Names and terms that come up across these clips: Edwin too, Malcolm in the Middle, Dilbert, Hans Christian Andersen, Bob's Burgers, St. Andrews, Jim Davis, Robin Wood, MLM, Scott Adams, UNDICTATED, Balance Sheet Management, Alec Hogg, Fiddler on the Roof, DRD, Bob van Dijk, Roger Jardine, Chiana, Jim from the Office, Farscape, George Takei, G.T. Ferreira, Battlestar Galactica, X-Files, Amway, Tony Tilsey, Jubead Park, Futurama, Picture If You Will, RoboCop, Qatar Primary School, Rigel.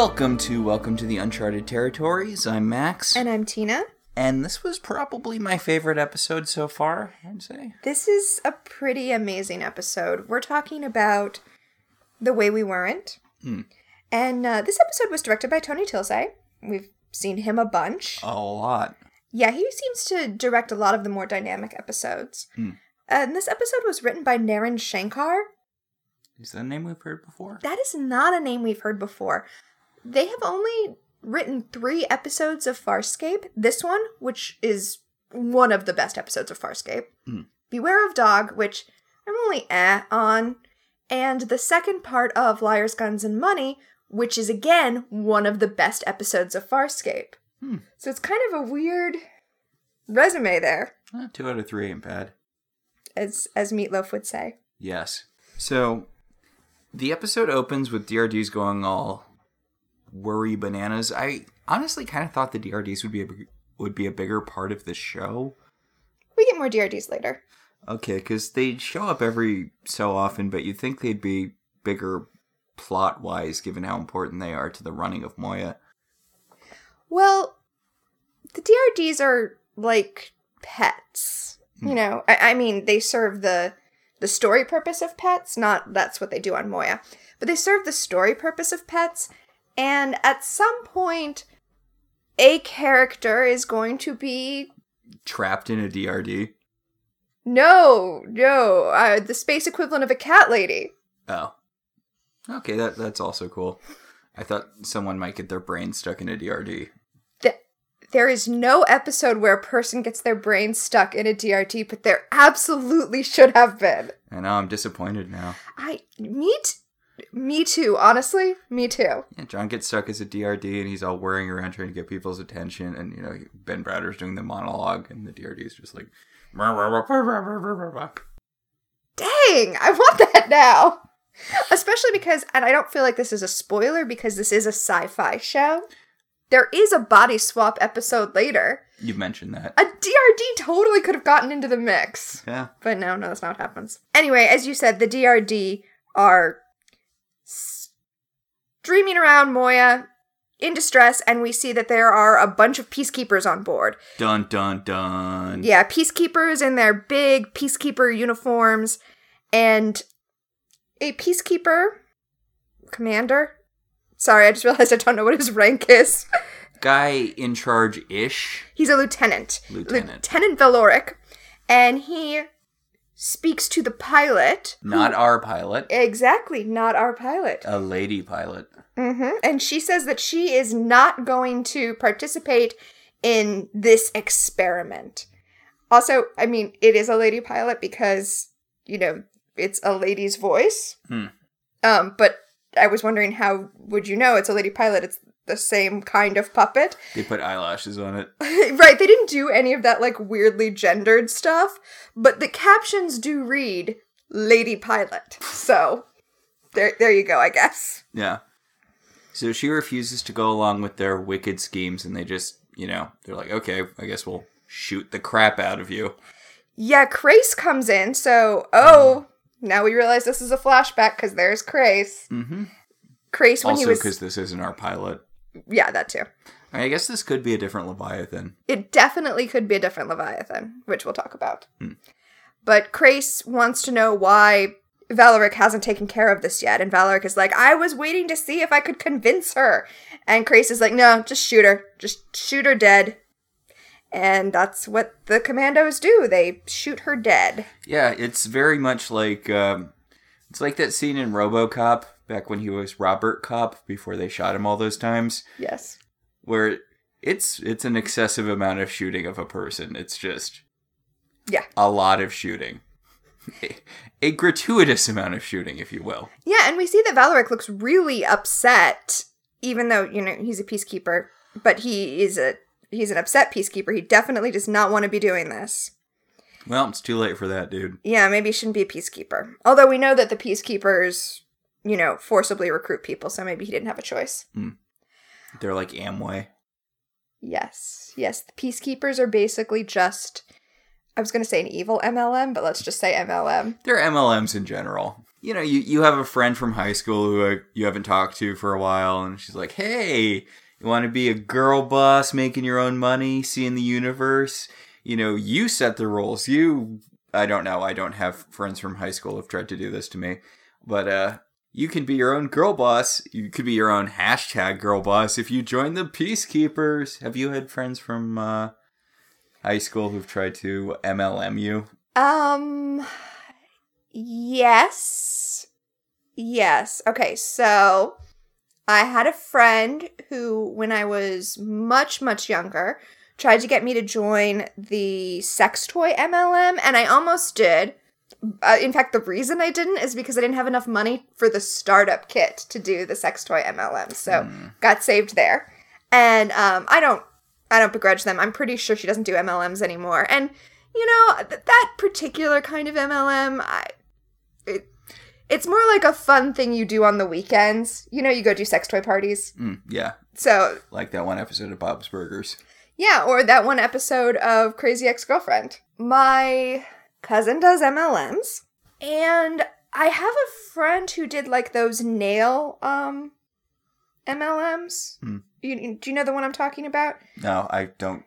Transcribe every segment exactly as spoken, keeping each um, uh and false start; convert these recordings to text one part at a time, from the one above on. Welcome to Welcome to the Uncharted Territories. I'm Max. And I'm Tina. And this was probably my favorite episode so far, I'd say. This is a pretty amazing episode. We're talking about The Way We Weren't. Mm. And uh, this episode was directed by Tony Tilsey. We've seen him a bunch. A lot. Yeah, he seems to direct a lot of the more dynamic episodes. Mm. Uh, and this episode was written by Naren Shankar. Is that a name we've heard before? That is not a name we've heard before. They have only written three episodes of Farscape. This one, which is one of the best episodes of Farscape. Mm. Beware of Dog, which I'm only eh on. And the second part of Liars, Guns, and Money, which is, again, one of the best episodes of Farscape. Hmm. So it's kind of a weird resume there. Uh, two out of three ain't bad. As, as Meatloaf would say. Yes. So the episode opens with D R Ds going all worry bananas. I honestly kind of thought the D R Ds would be a, would be a bigger part of the show. We get more D R Ds later. Okay, because they show up every so often, but you'd think they'd be bigger plot-wise, given how important they are to the running of Moya. Well, the D R Ds are like pets. Hmm. You know, I, I mean, they serve the the story purpose of pets, not that's what they do on Moya. But they serve the story purpose of pets, and at some point, a character is going to be trapped in a D R D. No, no, uh, the space equivalent of a cat lady. Oh. Okay, that that's also cool. I thought someone might get their brain stuck in a D R D. The, there is no episode where a person gets their brain stuck in a D R D, but there absolutely should have been. I know, I'm disappointed now. I, me, t- me too, honestly, me too. Yeah, John gets stuck as a D R D, and he's all worrying around trying to get people's attention, and, you know, Ben Browder's doing the monologue, and the D R D's just like... Dang, I want that now. Especially because, and I don't feel like this is a spoiler because this is a sci-fi show. There is a body swap episode later. You've mentioned that. A D R D totally could have gotten into the mix. Yeah. But no, no, that's not what happens. Anyway, as you said, the D R D are streaming around Moya in distress, and we see that there are a bunch of peacekeepers on board. Dun, dun, dun. Yeah, peacekeepers in their big peacekeeper uniforms, and a peacekeeper commander. Sorry, I just realized I don't know what his rank is. Guy in charge-ish. He's a lieutenant. Lieutenant. Lieutenant Velorek, and he speaks to the pilot. Not who, our pilot. Exactly, not our pilot. A lady pilot. Mm-hmm. And she says that she is not going to participate in this experiment. Also, I mean, it is a lady pilot because, you know, it's a lady's voice. Hmm. Um, but I was wondering how would you know it's a lady pilot? It's the same kind of puppet. They put eyelashes on it. Right. They didn't do any of that, like, weirdly gendered stuff. But the captions do read lady pilot. So there, there you go, I guess. Yeah. So she refuses to go along with their wicked schemes, and they just, you know, they're like, okay, I guess we'll shoot the crap out of you. Yeah, Crais comes in, so, oh, now we realize this is a flashback, because there's Crais. Mm-hmm. Crais, when also, he was... Also, because this isn't our pilot. Yeah, that too. I guess this could be a different Leviathan. It definitely could be a different Leviathan, which we'll talk about. Mm. But Crais wants to know why Valoric hasn't taken care of this yet, and Valoric is like, I was waiting to see if I could convince her. And Crais is like, no, just shoot her. Just shoot her dead. And that's what the commandos do. They shoot her dead. Yeah, it's very much like, um, it's like that scene in RoboCop, back when he was Robert Cop, before they shot him all those times. Yes. Where it's it's an excessive amount of shooting of a person. It's just yeah, a lot of shooting. A, a gratuitous amount of shooting, if you will. Yeah, and we see that Valoric looks really upset, even though, you know, he's a peacekeeper, but he is a he's an upset peacekeeper. He definitely does not want to be doing this. Well, it's too late for that, dude. Yeah, maybe he shouldn't be a peacekeeper. Although we know that the peacekeepers, you know, forcibly recruit people, so maybe he didn't have a choice. Mm. They're like Amway. Yes, yes. The peacekeepers are basically just... I was going to say an evil M L M, but let's just say M L M. They're M L Ms in general. you know, you, you have a friend from high school who you haven't talked to for a while, and she's like, hey, you want to be a girl boss, making your own money, seeing the universe? You know, you set the rules. You, I don't know, I don't have friends from high school who have tried to do this to me. But uh, you can be your own girl boss. You could be your own hashtag girl boss if you join the Peacekeepers. Have you had friends from uh, high school who've tried to M L M you? Um, yes. Yes. Okay, so... I had a friend who, when I was much, much younger, tried to get me to join the sex toy M L M, and I almost did. Uh, in fact, the reason I didn't is because I didn't have enough money for the startup kit to do the sex toy M L M, so mm. got saved there. And um, I don't, I don't begrudge them. I'm pretty sure she doesn't do M L Ms anymore. And you know th- that particular kind of M L M, I. It, It's more like a fun thing you do on the weekends. You know, you go do sex toy parties. Mm, yeah. So. Like that one episode of Bob's Burgers. Yeah, or that one episode of Crazy Ex-Girlfriend. My cousin does M L Ms. And I have a friend who did like those nail um, M L Ms. Mm. You, do you know the one I'm talking about? No, I don't.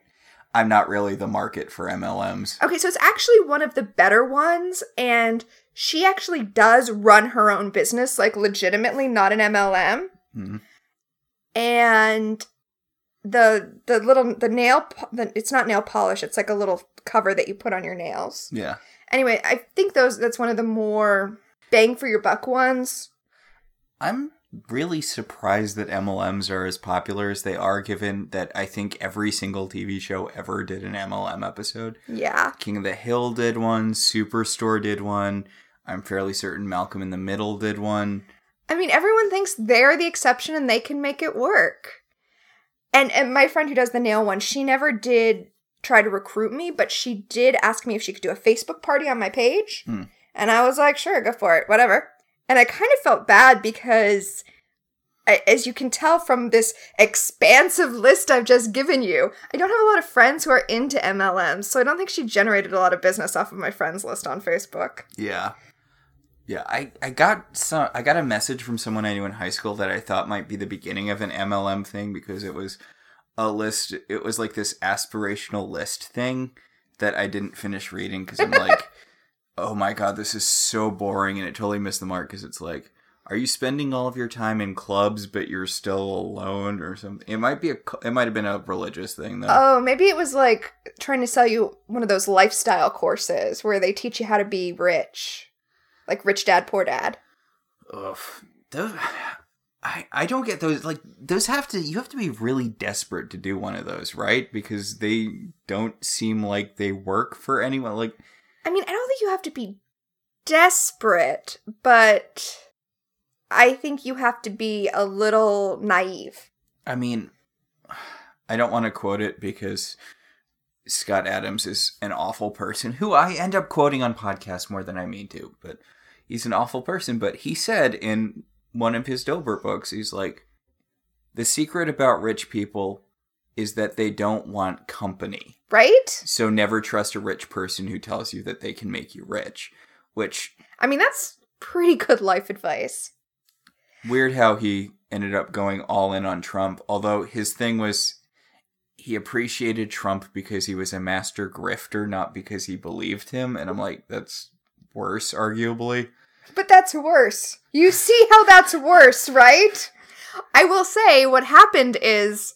I'm not really the market for M L Ms. Okay, so it's actually one of the better ones. And... she actually does run her own business, like legitimately, not an M L M. Mm-hmm. And the the little the nail po- the, it's not nail polish; it's like a little cover that you put on your nails. Yeah. Anyway, I think those that's one of the more bang for your buck ones. I'm really surprised that M L Ms are as popular as they are, given that I think every single T V show ever did an M L M episode. Yeah. King of the Hill did one. Superstore did one. I'm fairly certain Malcolm in the Middle did one. I mean, everyone thinks they're the exception and they can make it work. And and my friend who does the nail one, she never did try to recruit me, but she did ask me if she could do a Facebook party on my page. Hmm. And I was like, sure, go for it, whatever. And I kind of felt bad because, as you can tell from this expansive list I've just given you, I don't have a lot of friends who are into M L Ms, so I don't think she generated a lot of business off of my friends list on Facebook. Yeah. Yeah, I, I got some, I got a message from someone I knew in high school that I thought might be the beginning of an M L M thing because it was a list, it was like this aspirational list thing that I didn't finish reading because I'm like... oh my god, this is so boring, and it totally missed the mark, because it's like, are you spending all of your time in clubs, but you're still alone, or something? It might be a, it might have been a religious thing, though. Oh, maybe it was like trying to sell you one of those lifestyle courses, where they teach you how to be rich. Like, Rich Dad, Poor Dad. Ugh. Those, I, I don't get those, like, those have to, you have to be really desperate to do one of those, right? Because they don't seem like they work for anyone, like... I mean, I don't think you have to be desperate, but I think you have to be a little naive. I mean, I don't want to quote it because Scott Adams is an awful person, who I end up quoting on podcasts more than I mean to, but he's an awful person. But he said in one of his Dilbert books, he's like, the secret about rich people is that they don't want company. Right? So never trust a rich person who tells you that they can make you rich, which... I mean, that's pretty good life advice. Weird how he ended up going all in on Trump, although his thing was he appreciated Trump because he was a master grifter, not because he believed him. And I'm like, that's worse, arguably. But that's worse. You see how that's worse, right? I will say what happened is...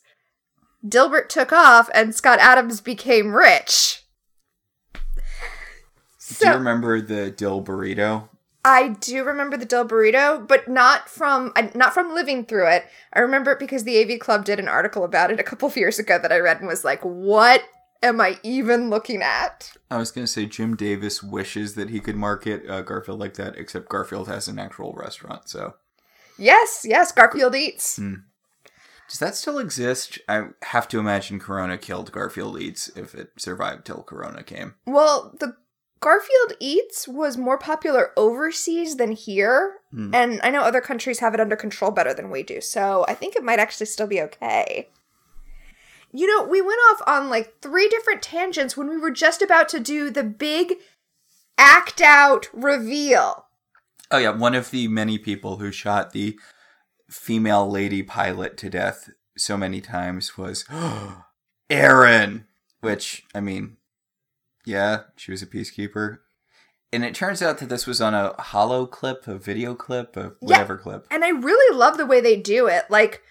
Dilbert took off, and Scott Adams became rich. So, do you remember the Dil burrito? I do remember the Dil burrito, but not from not from living through it. I remember it because the A V Club did an article about it a couple of years ago that I read and was like, what am I even looking at? I was going to say Jim Davis wishes that he could market uh, Garfield like that, except Garfield has an actual restaurant, so. Yes, yes, Garfield Eats. Mm. Does that still exist? I have to imagine Corona killed Garfield Eats if it survived till Corona came. Well, the Garfield Eats was more popular overseas than here. Mm. And I know other countries have it under control better than we do. So I think it might actually still be okay. You know, we went off on like three different tangents when we were just about to do the big act out reveal. Oh, yeah. One of the many people who shot the female lady pilot to death so many times was Aeryn, which, I mean, yeah, she was a peacekeeper. And it turns out that this was on a holo clip, a video clip, a whatever yeah. clip. And I really love the way they do it. Like,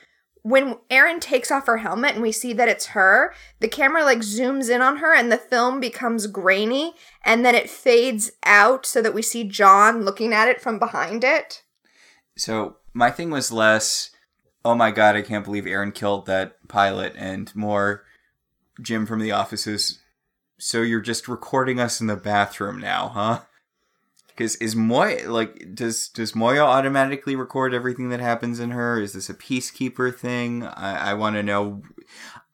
when Aeryn takes off her helmet and we see that it's her, the camera, like, zooms in on her and the film becomes grainy. And then it fades out so that we see John looking at it from behind it. So my thing was less, oh my God, I can't believe Aeryn killed that pilot, and more Jim from the offices. So you're just recording us in the bathroom now, huh? Because is Moya, like, does does Moya automatically record everything that happens in her? Is this a peacekeeper thing? I, I want to know.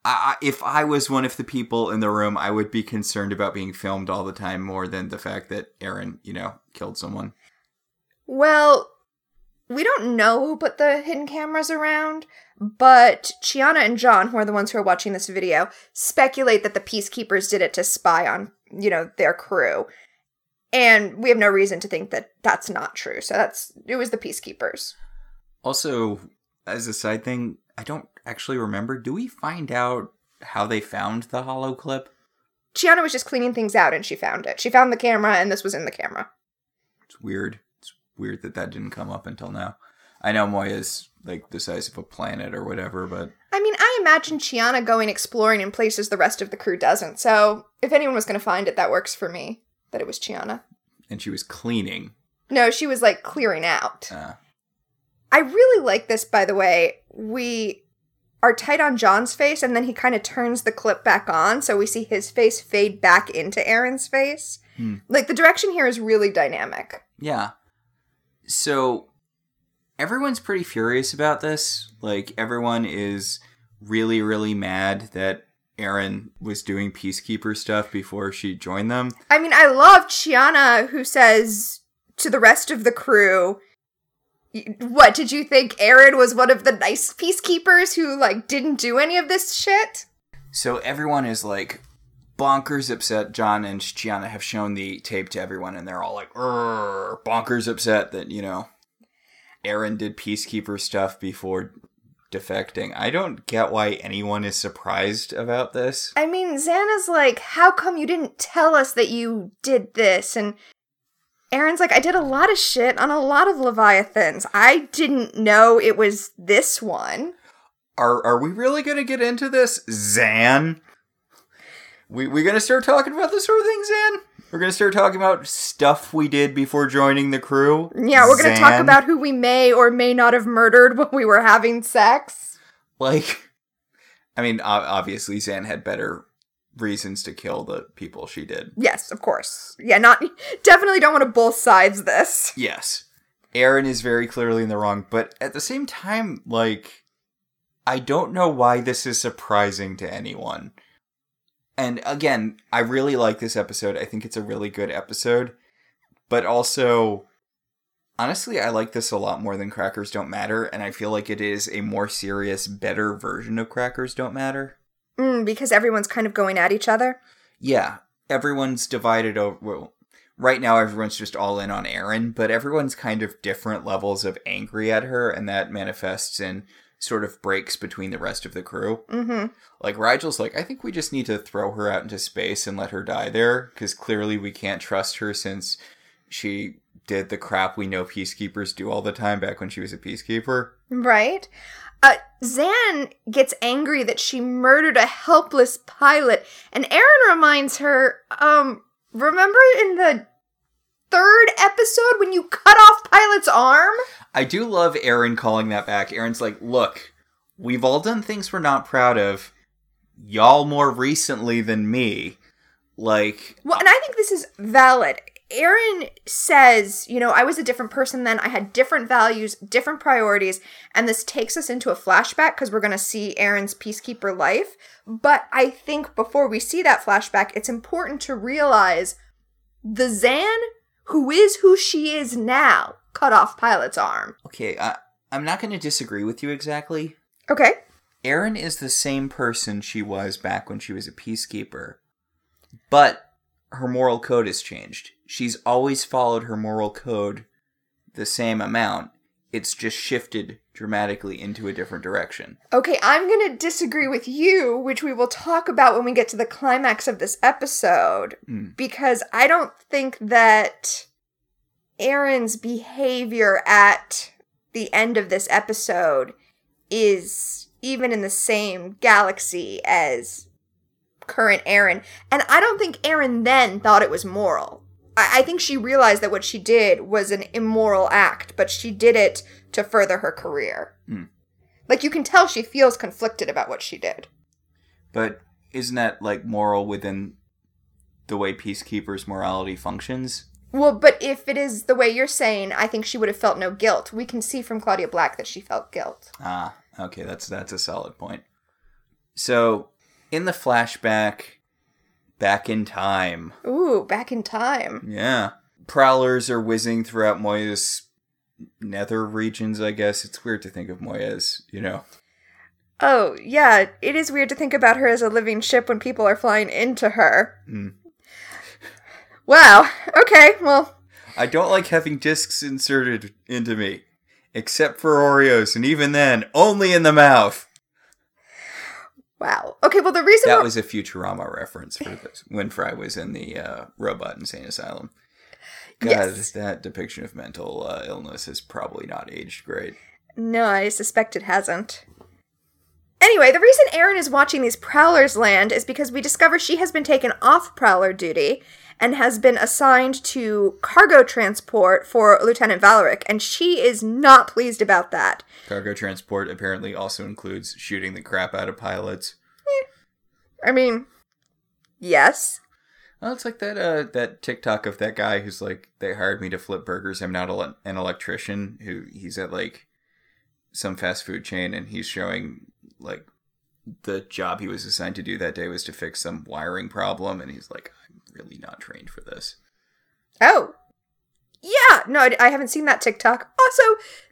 I, if I was one of the people in the room, I would be concerned about being filmed all the time more than the fact that Aeryn, you know, killed someone. Well, we don't know who put the hidden cameras around, but Chiana and John, who are the ones who are watching this video, speculate that the peacekeepers did it to spy on, you know, their crew. And we have no reason to think that that's not true. So that's, it was the peacekeepers. Also, as a side thing, I don't actually remember. Do we find out how they found the holo clip? Chiana was just cleaning things out and she found it. She found the camera and this was in the camera. It's weird. It's weird that that didn't come up until now. I know Moya's like the size of a planet or whatever, but... I mean, I imagine Chiana going exploring in places the rest of the crew doesn't. So if anyone was going to find it, that works for me. That it was Chiana. And she was cleaning. No, she was, like, clearing out. Uh. I really like this, by the way. We are tight on John's face, and then he kind of turns the clip back on, so we see his face fade back into Aeryn's face. Hmm. Like, the direction here is really dynamic. Yeah. So, everyone's pretty furious about this. Like, everyone is really, really mad that Aeryn was doing peacekeeper stuff before she joined them. I mean, I love Chiana, who says to the rest of the crew, what, did you think Aeryn was one of the nice peacekeepers who, like, didn't do any of this shit? So everyone is, like, bonkers upset. John and Chiana have shown the tape to everyone, and they're all, like, bonkers upset that, you know, Aeryn did peacekeeper stuff before defecting. I don't get why anyone is surprised about this. I mean, Xana's like, how come you didn't tell us that you did this? And Aaron's like, I did a lot of shit on a lot of Leviathans. I didn't know it was this one. Are are we really going to get into this, Zhaan? We we going to start talking about this sort of thing, Zhaan? We're going to start talking about stuff we did before joining the crew. Yeah, we're going to talk about who we may or may not have murdered when we were having sex. Like, I mean, obviously Zhaan had better reasons to kill the people she did. Yes, of course. Yeah, not definitely don't want to both sides this. Yes. Aeryn is very clearly in the wrong, but at the same time, like, I don't know why this is surprising to anyone. And again, I really like this episode. I think it's a really good episode. But also, honestly, I like this a lot more than Crackers Don't Matter. And I feel like it is a more serious, better version of Crackers Don't Matter. Mm, because everyone's kind of going at each other? Yeah. Everyone's divided over... Well, right now, everyone's just all in on Aeryn. But everyone's kind of different levels of angry at her. And that manifests in... sort of breaks between the rest of the crew. Mm-hmm. Like, Rigel's like, I think we just need to throw her out into space and let her die there, because clearly we can't trust her since she did the crap we know peacekeepers do all the time back when she was a peacekeeper. Right. Uh, Zhaan gets angry that she murdered a helpless pilot, and Aeryn reminds her, um, remember in the third episode when you cut off Pilot's arm? I do love Aeryn calling that back. Aaron's like, look, we've all done things we're not proud of. Y'all more recently than me. Like... Well, and I think this is valid. Aeryn says, you know, I was a different person then. I had different values, different priorities. And this takes us into a flashback because we're going to see Aaron's peacekeeper life. But I think before we see that flashback, it's important to realize the Zhaan, who is who she is now, cut off Pilot's arm. Okay, I, I'm not going to disagree with you exactly. Okay. Aeryn is the same person she was back when she was a peacekeeper, but her moral code has changed. She's always followed her moral code the same amount. It's just shifted dramatically into a different direction. Okay, I'm going to disagree with you, which we will talk about when we get to the climax of this episode, mm. because I don't think that Aeryn's behavior at the end of this episode is even in the same galaxy as current Aeryn. And I don't think Aeryn then thought it was moral. I think she realized that what she did was an immoral act, but she did it to further her career. Mm. Like, you can tell she feels conflicted about what she did. But isn't that, like, moral within the way Peacekeeper's morality functions? Well, but if it is the way you're saying, I think she would have felt no guilt. We can see from Claudia Black that she felt guilt. Ah, okay, that's that's a solid point. So, in the flashback... Back in time. Ooh, back in time. Yeah. Prowlers are whizzing throughout Moya's nether regions, I guess. It's weird to think of Moya as, you know. Oh, yeah. It is weird to think about her as a living ship when people are flying into her. Mm. Wow. Okay, well. I don't like having discs inserted into me. Except for Oreos, and even then, only in the mouth. Wow. Okay, well, the reason... That was a Futurama reference for this, when Fry was in the uh, Robot Insane Asylum. God, yes. That depiction of mental uh, illness has probably not aged great. No, I suspect it hasn't. Anyway, the reason Aeryn is watching these Prowlers land is because we discover she has been taken off Prowler duty and has been assigned to cargo transport for Lieutenant Valoric, and she is not pleased about that. Cargo transport apparently also includes shooting the crap out of pilots. I mean, yes. Well, it's like that uh, that TikTok of that guy who's like, they hired me to flip burgers. I'm not a, an electrician. Who he's at like some fast food chain, and he's showing like the job he was assigned to do that day was to fix some wiring problem, and he's like, I'm really not trained for this. Oh, yeah. No, I haven't seen that TikTok. Also,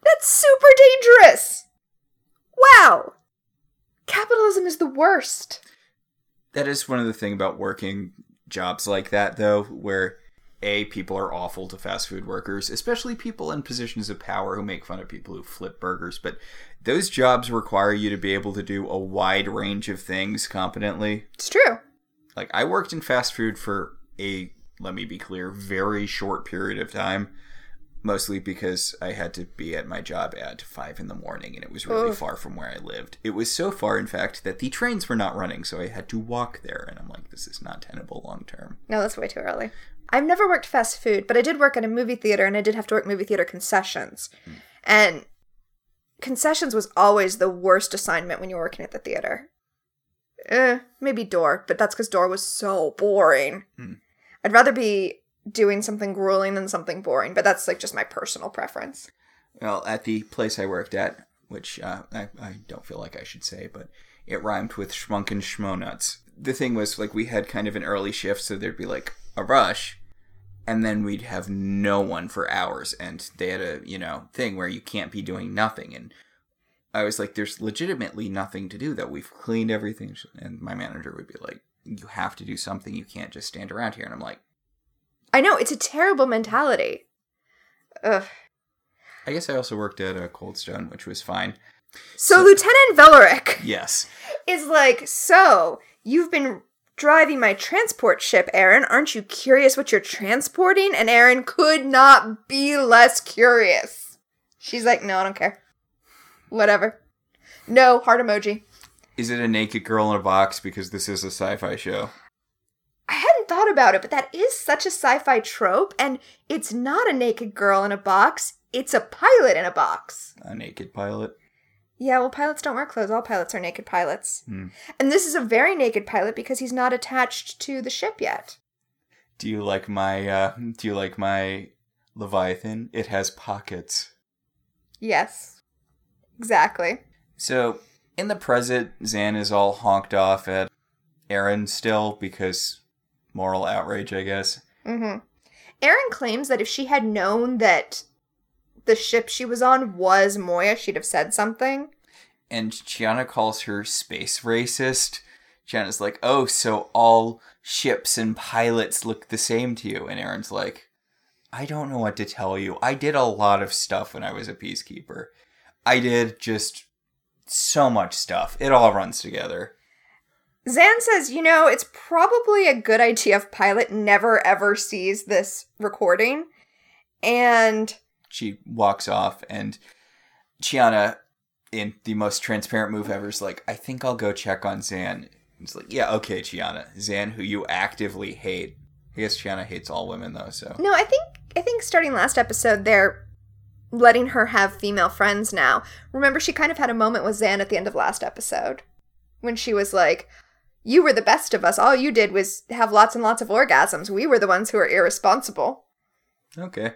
that's super dangerous. Wow, capitalism is the worst. That is one of the things about working jobs like that, though, where, A, people are awful to fast food workers, especially people in positions of power who make fun of people who flip burgers. But those jobs require you to be able to do a wide range of things competently. It's true. Like, I worked in fast food for a, let me be clear, very short period of time, mostly because I had to be at my job at five in the morning, and it was really oh. far from where I lived. It was so far, in fact, that the trains were not running, so I had to walk there. And I'm like, this is not tenable long term. No, that's way too early. I've never worked fast food, but I did work at a movie theater, and I did have to work movie theater concessions. Mm. And concessions was always the worst assignment when you were working at the theater. Eh, maybe door, but that's because door was so boring. Mm. I'd rather be... doing something grueling than something boring, but that's like just my personal preference. Well, at the place I worked at, which uh, I, I don't feel like I should say, but it rhymed with schmunk and schmonuts. The thing was, like, we had kind of an early shift, so there'd be like a rush, and then we'd have no one for hours, and they had a, you know, thing where you can't be doing nothing, and I was like, there's legitimately nothing to do, though. We've cleaned everything, and my manager would be like, you have to do something, you can't just stand around here, and I'm like, I know, it's a terrible mentality. Ugh. I guess I also worked at uh, Cold Stone, which was fine. So, so Lieutenant Velorek yes. is like, so, you've been driving my transport ship, Aeryn. Aren't you curious what you're transporting? And Aeryn could not be less curious. She's like, no, I don't care. Whatever. No, heart emoji. Is it a naked girl in a box? Because this is a sci-fi show. I hadn't thought about it, but that is such a sci-fi trope, and it's not a naked girl in a box, it's a pilot in a box. A naked pilot? Yeah, well, pilots don't wear clothes. All pilots are naked pilots. Mm. And this is a very naked pilot because he's not attached to the ship yet. Do you like my, uh, do you like my Leviathan? It has pockets. Yes. Exactly. So, in the present, Zhaan is all honked off at Aeryn still because... moral outrage, I guess. Mm-hmm. Aeryn claims that if she had known that the ship she was on was Moya, she'd have said something. And Chiana calls her space racist. Chiana's like, oh, so all ships and pilots look the same to you. And Aaron's like, I don't know what to tell you. I did a lot of stuff when I was a peacekeeper. I did just so much stuff. It all runs together. Zhaan says, you know, it's probably a good idea if Pilot never ever sees this recording. And she walks off, and Chiana, in the most transparent move ever, is like, I think I'll go check on Zhaan. It's like, yeah, okay, Chiana. Zhaan, who you actively hate. I guess Chiana hates all women, though, so. No, I think I think starting last episode, they're letting her have female friends now. Remember, she kind of had a moment with Zhaan at the end of last episode when she was like, you were the best of us. All you did was have lots and lots of orgasms. We were the ones who are irresponsible. Okay.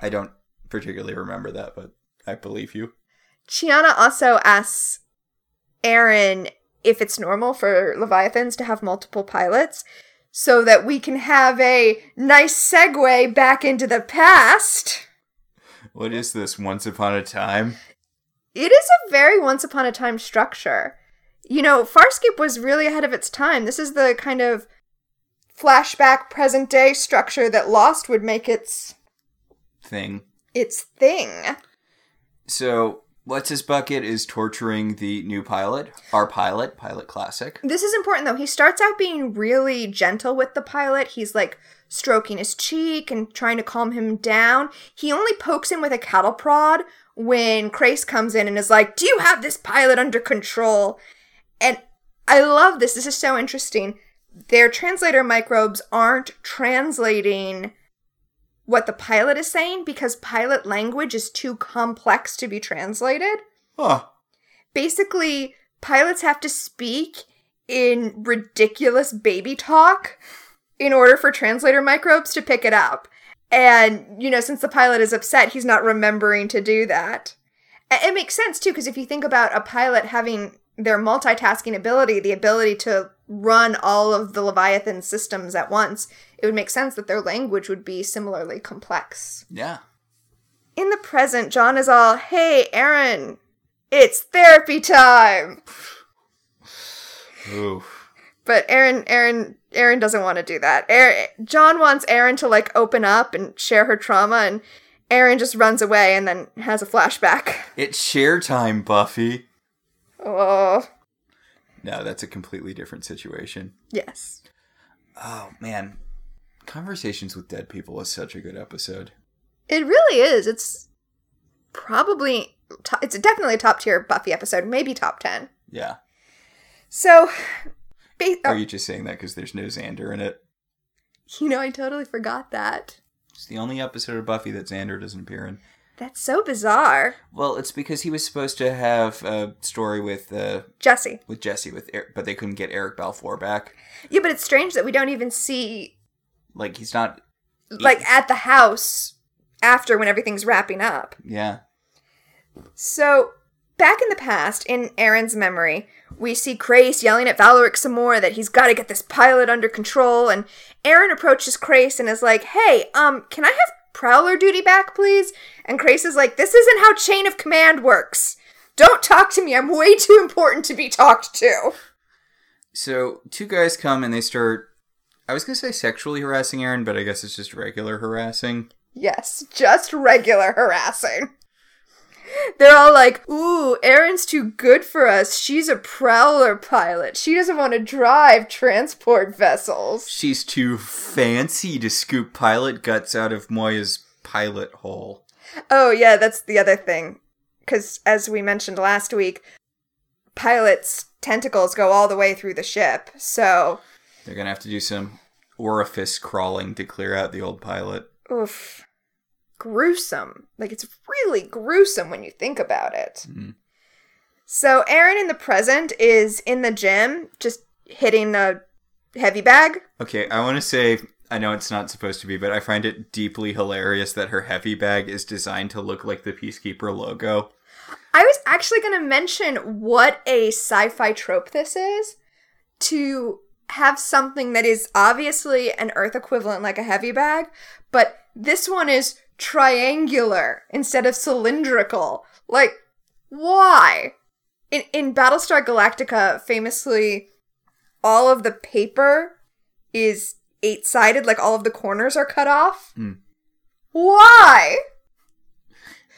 I don't particularly remember that, but I believe you. Chiana also asks Aeryn if it's normal for Leviathans to have multiple pilots, so that we can have a nice segue back into the past. What is this, Once Upon a Time? It is a very Once Upon a Time structure. You know, Farscape was really ahead of its time. This is the kind of flashback present-day structure that Lost would make its... thing. Its thing. So... What's-His-Bucket is torturing the new pilot, our pilot, Pilot Classic. This is important, though. He starts out being really gentle with the pilot. He's, like, stroking his cheek and trying to calm him down. He only pokes him with a cattle prod when Crais comes in and is like, do you have this pilot under control? And I love this. This is so interesting. Their translator microbes aren't translating what the pilot is saying, because pilot language is too complex to be translated. Huh. Basically, pilots have to speak in ridiculous baby talk in order for translator microbes to pick it up. And, you know, since the pilot is upset, he's not remembering to do that. It makes sense, too, because if you think about a pilot having their multitasking ability, the ability to run all of the Leviathan systems at once, it would make sense that their language would be similarly complex. Yeah. In the present, John is all, hey, Aeryn, it's therapy time! Oof. But Aeryn, Aeryn, Aeryn doesn't want to do that. Aeryn, John wants Aeryn to, like, open up and share her trauma, and Aeryn just runs away and then has a flashback. It's share time, Buffy. Oh. No, that's a completely different situation. Yes. Oh, man. Conversations with Dead People is such a good episode. It really is. It's probably... To- it's definitely a top-tier Buffy episode. Maybe top ten. Yeah. So... Ba- Are you just saying that because there's no Xander in it? You know, I totally forgot that. It's the only episode of Buffy that Xander doesn't appear in. That's so bizarre. Well, it's because he was supposed to have a story with... Uh, Jesse. With Jesse, with Eric, but they couldn't get Eric Balfour back. Yeah, but it's strange that we don't even see... Like, he's not... Like, he, at the house after when everything's wrapping up. Yeah. So, back in the past, in Aaron's memory, we see Crais yelling at Valoric some more that he's got to get this pilot under control, and Aeryn approaches Crais and is like, hey, um, can I have... Prowler duty back, please? And Crais is like, this isn't how chain of command works. Don't talk to me. I'm way too important to be talked to. So, two guys come and they start, I was going to say sexually harassing Aeryn, but I guess it's just regular harassing. Yes, just regular harassing. They're all like, ooh, Aaron's too good for us. She's a Prowler pilot. She doesn't want to drive transport vessels. She's too fancy to scoop pilot guts out of Moya's pilot hole. Oh, yeah, that's the other thing. Because, as we mentioned last week, pilots' tentacles go all the way through the ship, so... They're going to have to do some orifice crawling to clear out the old pilot. Oof. Gruesome. Like, it's really gruesome when you think about it. Mm-hmm. So Aeryn in the present is in the gym, just hitting a heavy bag. Okay, I want to say, I know it's not supposed to be, but I find it deeply hilarious that her heavy bag is designed to look like the Peacekeeper logo. I was actually going to mention what a sci-fi trope this is, to have something that is obviously an Earth equivalent like a heavy bag, but this one is triangular instead of cylindrical. Like, why? In in Battlestar Galactica, famously, all of the paper is eight-sided, like all of the corners are cut off. Mm. Why?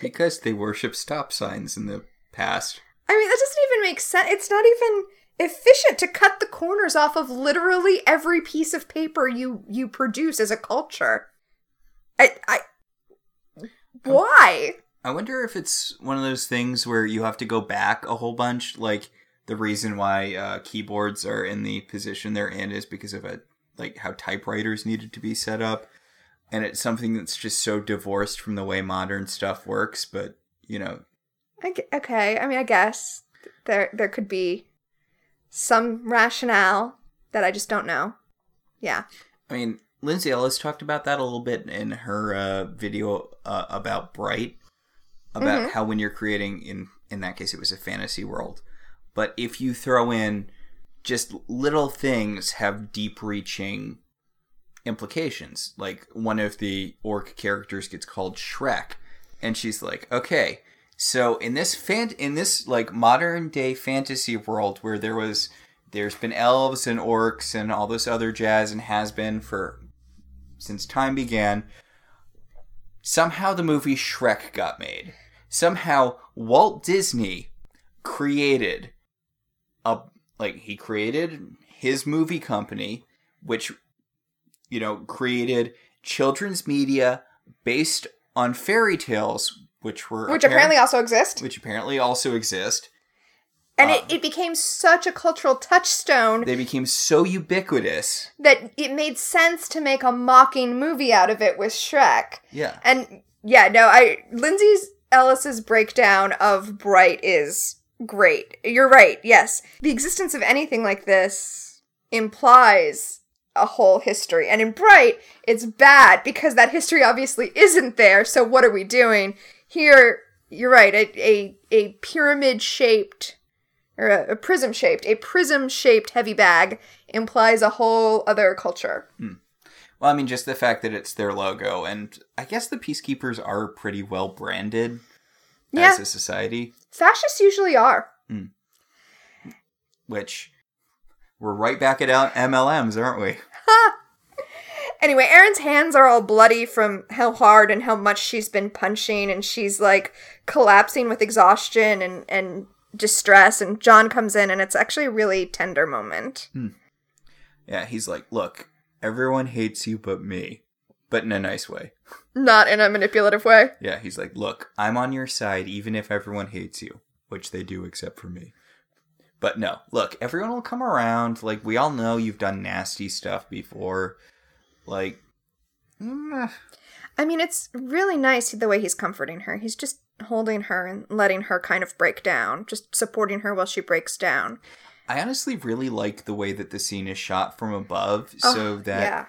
Because they worship stop signs in the past. I mean, that doesn't even make sense. It's not even efficient to cut the corners off of literally every piece of paper you, you produce as a culture. I, I, why? I wonder if it's one of those things where you have to go back a whole bunch. Like, the reason why uh, keyboards are in the position they're in is because of a, like how typewriters needed to be set up. And it's something that's just so divorced from the way modern stuff works. But, you know. Okay, I mean, I guess there there could be some rationale that I just don't know. Yeah. I mean, Lindsay Ellis talked about that a little bit in her uh, video uh, about Bright, about mm-hmm. how when you're creating, in, in that case, it was a fantasy world. But if you throw in just little things have deep-reaching implications. Like, one of the orc characters gets called Shrek, and she's like, okay, so in this fan- in this like modern day fantasy world where there was there's been elves and orcs and all this other jazz and has been for since time began, somehow the movie Shrek got made. Somehow Walt Disney created a like he created his movie company, which, you know, created children's media based on fairy tales. Which were which apparent, apparently also exist. Which apparently also exist. And um, it, it became such a cultural touchstone. They became so ubiquitous. That it made sense to make a mocking movie out of it with Shrek. Yeah. And yeah, no, I Lindsay Ellis's breakdown of Bright is great. You're right, yes. The existence of anything like this implies a whole history. And in Bright, it's bad because that history obviously isn't there, so what are we doing? Here, you're right, a a, a pyramid-shaped, or a, a prism-shaped, a prism-shaped heavy bag implies a whole other culture. Hmm. Well, I mean, just the fact that it's their logo, and I guess the Peacekeepers are pretty well branded yeah. as a society. Fascists usually are. Hmm. Which, we're right back at M L Ms, aren't we? Ha! Anyway, Erin's hands are all bloody from how hard and how much she's been punching, and she's, like, collapsing with exhaustion and, and distress, and John comes in, and it's actually a really tender moment. Hmm. Yeah, he's like, look, everyone hates you but me, but in a nice way. Not in a manipulative way? Yeah, he's like, look, I'm on your side even if everyone hates you, which they do except for me. But no, look, everyone will come around, like, we all know you've done nasty stuff before. Like, mm. I mean, it's really nice the way he's comforting her. He's just holding her and letting her kind of break down, just supporting her while she breaks down. I honestly really like the way that the scene is shot from above, oh, so that yeah.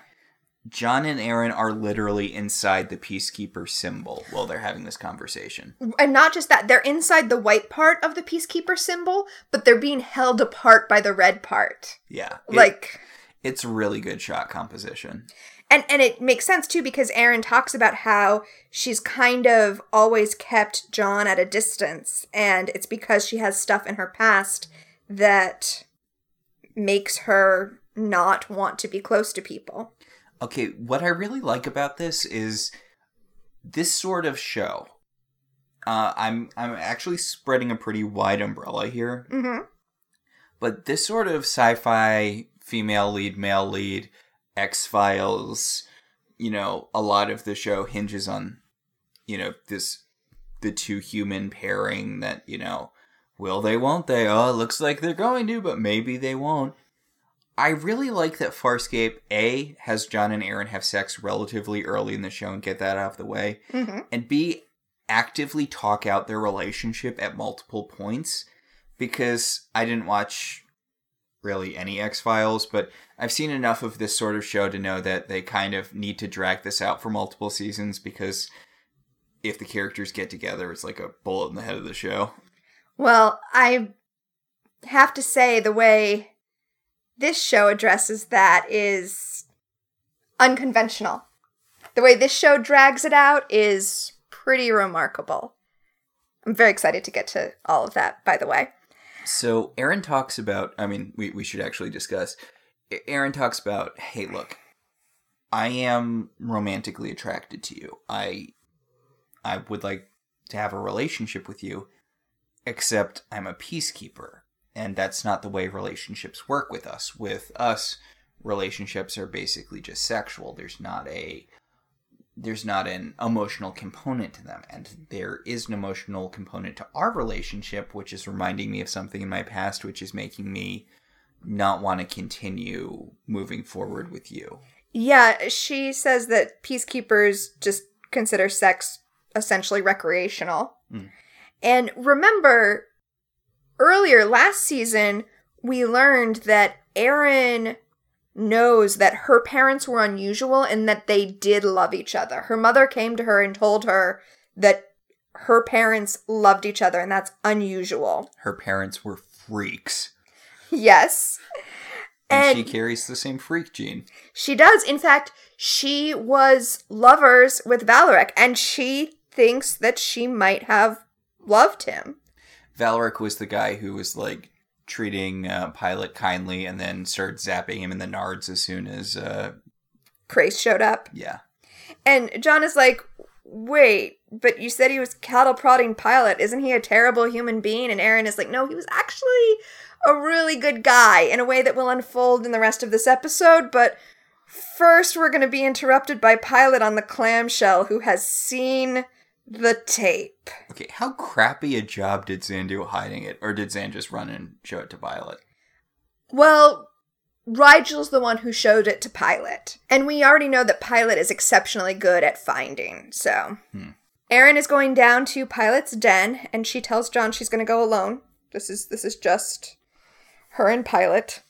John and Aeryn are literally inside the Peacekeeper symbol while they're having this conversation. And not just that, they're inside the white part of the Peacekeeper symbol, but they're being held apart by the red part. Yeah. It- like... It's really good shot composition. And and it makes sense, too, because Aeryn talks about how she's kind of always kept John at a distance. And it's because she has stuff in her past that makes her not want to be close to people. Okay, what I really like about this is this sort of show. Uh, I'm, I'm actually spreading a pretty wide umbrella here. Mm-hmm. But this sort of sci-fi... female lead, male lead, X-Files, you know, a lot of the show hinges on, you know, this, the two human pairing that, you know, will they, won't they? Oh, it looks like they're going to, but maybe they won't. I really like that Farscape, A, has John and Aeryn have sex relatively early in the show and get that out of the way, mm-hmm. and B, actively talk out their relationship at multiple points, because I didn't watch... really any X-Files, but I've seen enough of this sort of show to know that they kind of need to drag this out for multiple seasons, because if the characters get together, it's like a bullet in the head of the show. Well, I have to say the way this show addresses that is unconventional. The way this show drags it out is pretty remarkable. I'm very excited to get to all of that, by the way. So Aeryn talks about, I mean, we, we should actually discuss, Aeryn talks about, hey, look, I am romantically attracted to you. I I would like to have a relationship with you, except I'm a peacekeeper, and that's not the way relationships work with us. With us, relationships are basically just sexual. There's not a there's not an emotional component to them, and there is an emotional component to our relationship, which is reminding me of something in my past, which is making me not want to continue moving forward with you. Yeah, she says that peacekeepers just consider sex essentially recreational. Mm. And remember, earlier last season, we learned that Aeryn knows that her parents were unusual and that they did love each other. Her mother came to her and told her that her parents loved each other, and that's unusual. Her parents were freaks. Yes. And, and she carries the same freak gene. She does. In fact, she was lovers with Valoric, and she thinks that she might have loved him. Valoric was the guy who was, like, treating uh, Pilot kindly and then started zapping him in the nards as soon as... Uh... Crais showed up. Yeah. And John is like, wait, but you said he was cattle prodding Pilot. Isn't he a terrible human being? And Aeryn is like, no, he was actually... a really good guy in a way that will unfold in the rest of this episode, but first we're going to be interrupted by Pilot on the clamshell who has seen the tape. Okay, how crappy a job did Zhaan do hiding it, or did Zhaan just run and show it to Pilot? Well, Rigel's the one who showed it to Pilot, and we already know that Pilot is exceptionally good at finding, so... Hmm. Aeryn is going down to Pilot's den, and she tells John she's going to go alone. This is This is just... her and Pilot.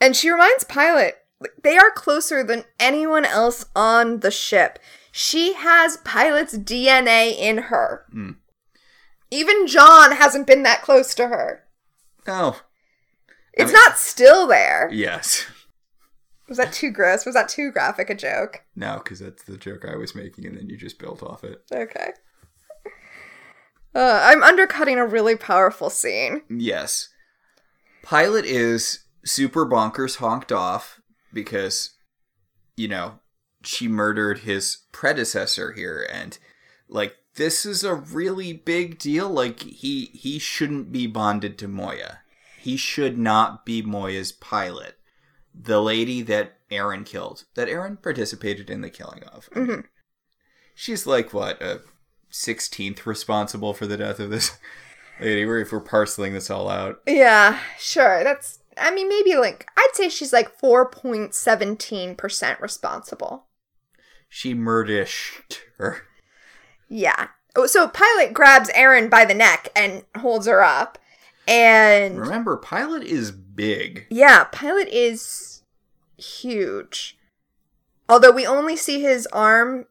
And she reminds Pilot, they are closer than anyone else on the ship. She has Pilot's D N A in her. Mm. Even John hasn't been that close to her. Oh. It's I mean, not still there. Yes. Was that too gross? Was that too graphic a joke? No, because that's the joke I was making and then you just built off it. Okay. Uh, I'm undercutting a really powerful scene. Yes. Pilot is super bonkers honked off because, you know, she murdered his predecessor here. And, like, this is a really big deal. Like, he he shouldn't be bonded to Moya. He should not be Moya's pilot. The lady that Aeryn killed, that Aeryn participated in the killing of. Mm-hmm. I mean, she's, like, what, a sixteenth responsible for the death of this... lady, if we're parceling this all out. Yeah, sure. That's, I mean, maybe like, I'd say she's like four point one seven percent responsible. She murdered her. Yeah. So Pilot grabs Aeryn by the neck and holds her up. And... remember, Pilot is big. Yeah, Pilot is huge. Although we only see his arm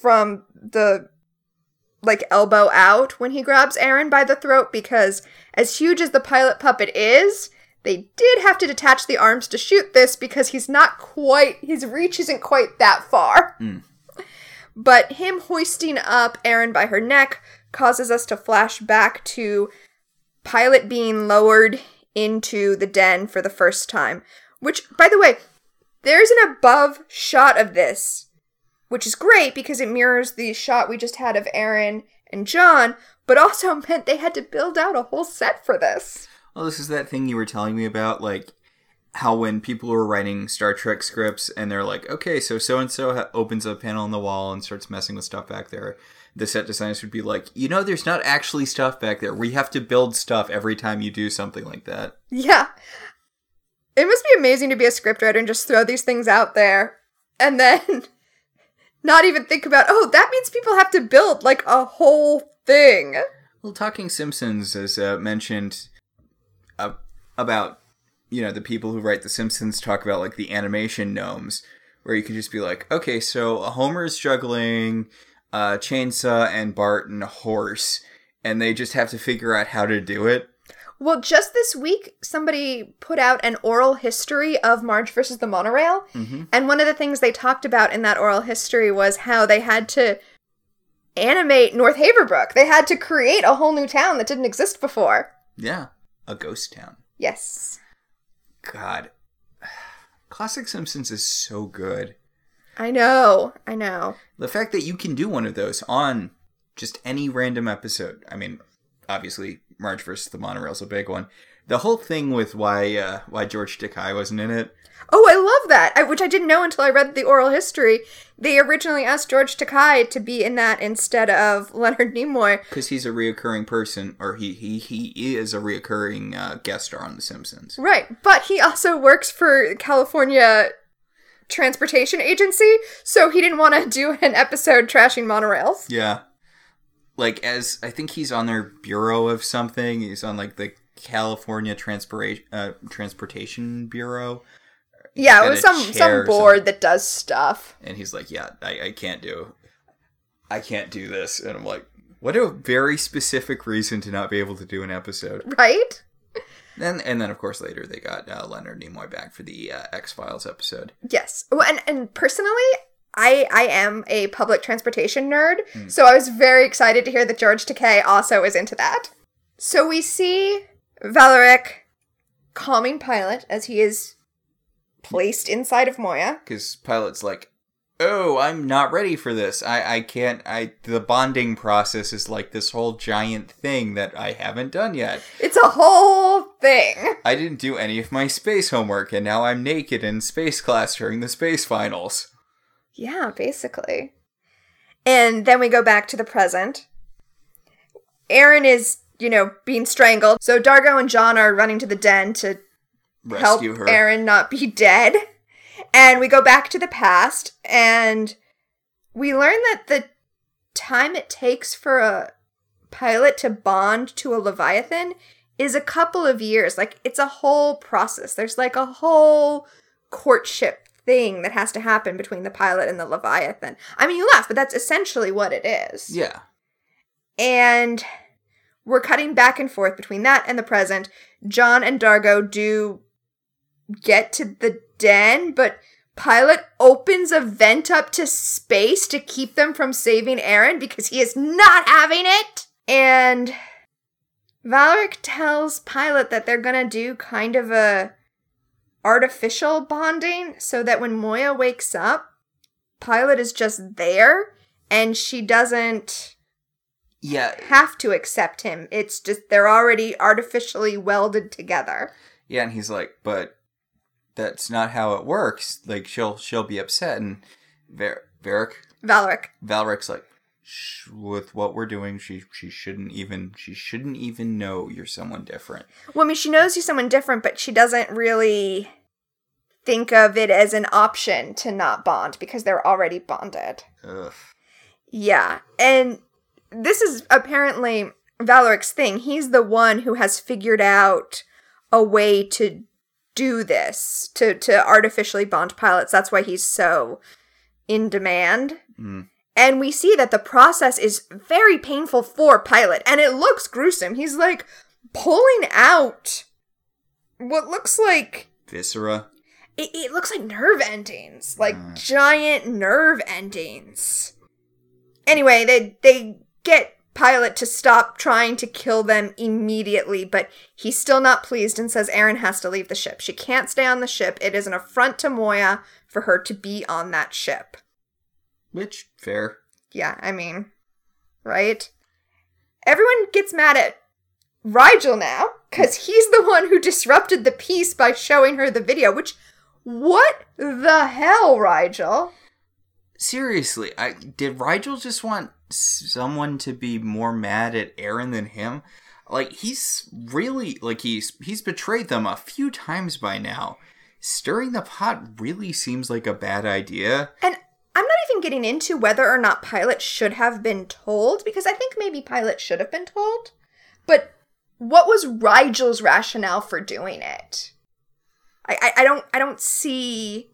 from the... like elbow out when he grabs Aeryn by the throat, because as huge as the pilot puppet is, they did have to detach the arms to shoot this because he's not quite, his reach isn't quite that far. Mm. But him hoisting up Aeryn by her neck causes us to flash back to Pilot being lowered into the den for the first time, which, by the way, there's an above shot of this. Which is great because it mirrors the shot we just had of Aeryn and John, but also meant they had to build out a whole set for this. Well, this is that thing you were telling me about, like, how when people were writing Star Trek scripts and they're like, okay, so so-and-so ha- opens a panel on the wall and starts messing with stuff back there, the set designers would be like, you know, there's not actually stuff back there. We have to build stuff every time you do something like that. Yeah. It must be amazing to be a scriptwriter and just throw these things out there and then... not even think about, oh, that means people have to build, like, a whole thing. Well, Talking Simpsons, as uh, mentioned, uh, about, you know, the people who write The Simpsons talk about, like, the animation gnomes, where you could just be like, okay, so Homer's juggling a uh, chainsaw and Bart and a horse, and they just have to figure out how to do it. Well, just this week, somebody put out an oral history of Marge versus the Monorail, mm-hmm. and one of the things they talked about in that oral history was how they had to animate North Haverbrook. They had to create a whole new town that didn't exist before. Yeah, a ghost town. Yes. God. Classic Simpsons is so good. I know. I know. The fact that you can do one of those on just any random episode. I mean, obviously, Marge versus the Monorail's a big one. The whole thing with why uh, why George Takei wasn't in it. Oh, I love that, I, which I didn't know until I read the oral history. They originally asked George Takei to be in that instead of Leonard Nimoy. Because he's a reoccurring person, or he he, he is a reoccurring uh, guest star on The Simpsons. Right, but he also works for California Transportation Agency, so he didn't want to do an episode trashing monorails. Yeah. Like, as, I think he's on their bureau of something. He's on, like, the California Transpira- uh, Transportation Bureau. He's yeah, it was some, some board that does stuff. And he's like, yeah, I, I can't do, I can't do this. And I'm like, what a very specific reason to not be able to do an episode. Right? And, and then, of course, later they got uh, Leonard Nimoy back for the uh, X-Files episode. Yes. Well, and, and personally... I, I am a public transportation nerd, mm. so I was very excited to hear that George Takei also is into that. So we see Velorek calming Pilot as he is placed inside of Moya. Because Pilot's like, oh, I'm not ready for this. I, I can't, I, the bonding process is like this whole giant thing that I haven't done yet. It's a whole thing. I didn't do any of my space homework, and now I'm naked in space class during the space finals. Yeah, basically. And then we go back to the present. Aeryn is, you know, being strangled. So D'Argo and John are running to the den to rescue help her. Aeryn not be dead. And we go back to the past. And we learn that the time it takes for a pilot to bond to a Leviathan is a couple of years. Like, it's a whole process. There's like a whole courtship thing that has to happen between the pilot and the Leviathan. I mean, you laugh, but that's essentially what it is. Yeah. And we're cutting back and forth between that and the present. John and D'Argo do get to the den, but Pilot opens a vent up to space to keep them from saving Aeryn because he is not having it. And Valoric tells Pilot that they're gonna do kind of a artificial bonding so that when Moya wakes up, Pilot is just there and she doesn't yeah. have to accept him. It's just they're already artificially welded together. Yeah, and he's like, but that's not how it works. Like, she'll she'll be upset. And Ver- Veric? Valoric. Valoric's like, Sh- with what we're doing, she she shouldn't even she shouldn't even know you're someone different. Well, I mean, she knows you're someone different, but she doesn't really think of it as an option to not bond because they're already bonded. Ugh. Yeah, and this is apparently Valoric's thing. He's the one who has figured out a way to do this to to artificially bond pilots. That's why he's so in demand. Mm. And we see that the process is very painful for Pilot. And it looks gruesome. He's, like, pulling out what looks like... Viscera? It, it looks like nerve endings. Like, uh. giant nerve endings. Anyway, they they get Pilot to stop trying to kill them immediately. But he's still not pleased and says Aeryn has to leave the ship. She can't stay on the ship. It is an affront to Moya for her to be on that ship. Which, fair. Yeah, I mean, right? Everyone gets mad at Rigel now, because he's the one who disrupted the peace by showing her the video, which, what the hell, Rigel? Seriously, I, did Rigel just want someone to be more mad at Aeryn than him? Like, he's really, like, he's, he's betrayed them a few times by now. Stirring the pot really seems like a bad idea. And I'm not even getting into whether or not Pilot should have been told, because I think maybe Pilot should have been told. But what was Rigel's rationale for doing it? I, I, I don't I don't see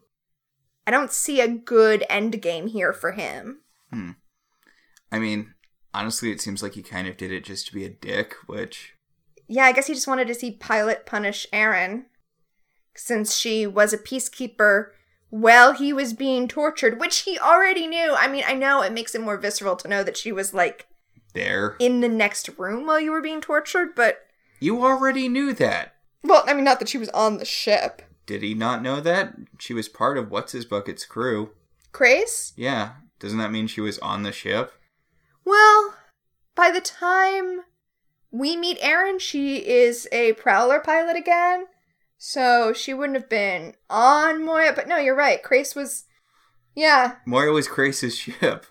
I don't see a good end game here for him. Hmm. I mean, honestly, it seems like he kind of did it just to be a dick, which yeah, I guess he just wanted to see Pilot punish Aeryn, since she was a peacekeeper. Well, he was being tortured, which he already knew. I mean, I know it makes it more visceral to know that she was, like, there in the next room while you were being tortured, but... You already knew that. Well, I mean, not that she was on the ship. Did he not know that? She was part of What's-His-Bucket's crew. Crais? Yeah. Doesn't that mean she was on the ship? Well, by the time we meet Aeryn, she is a Prowler pilot again. So she wouldn't have been on Moya. But no, you're right. Crais was... Yeah. Moya was Crace's ship.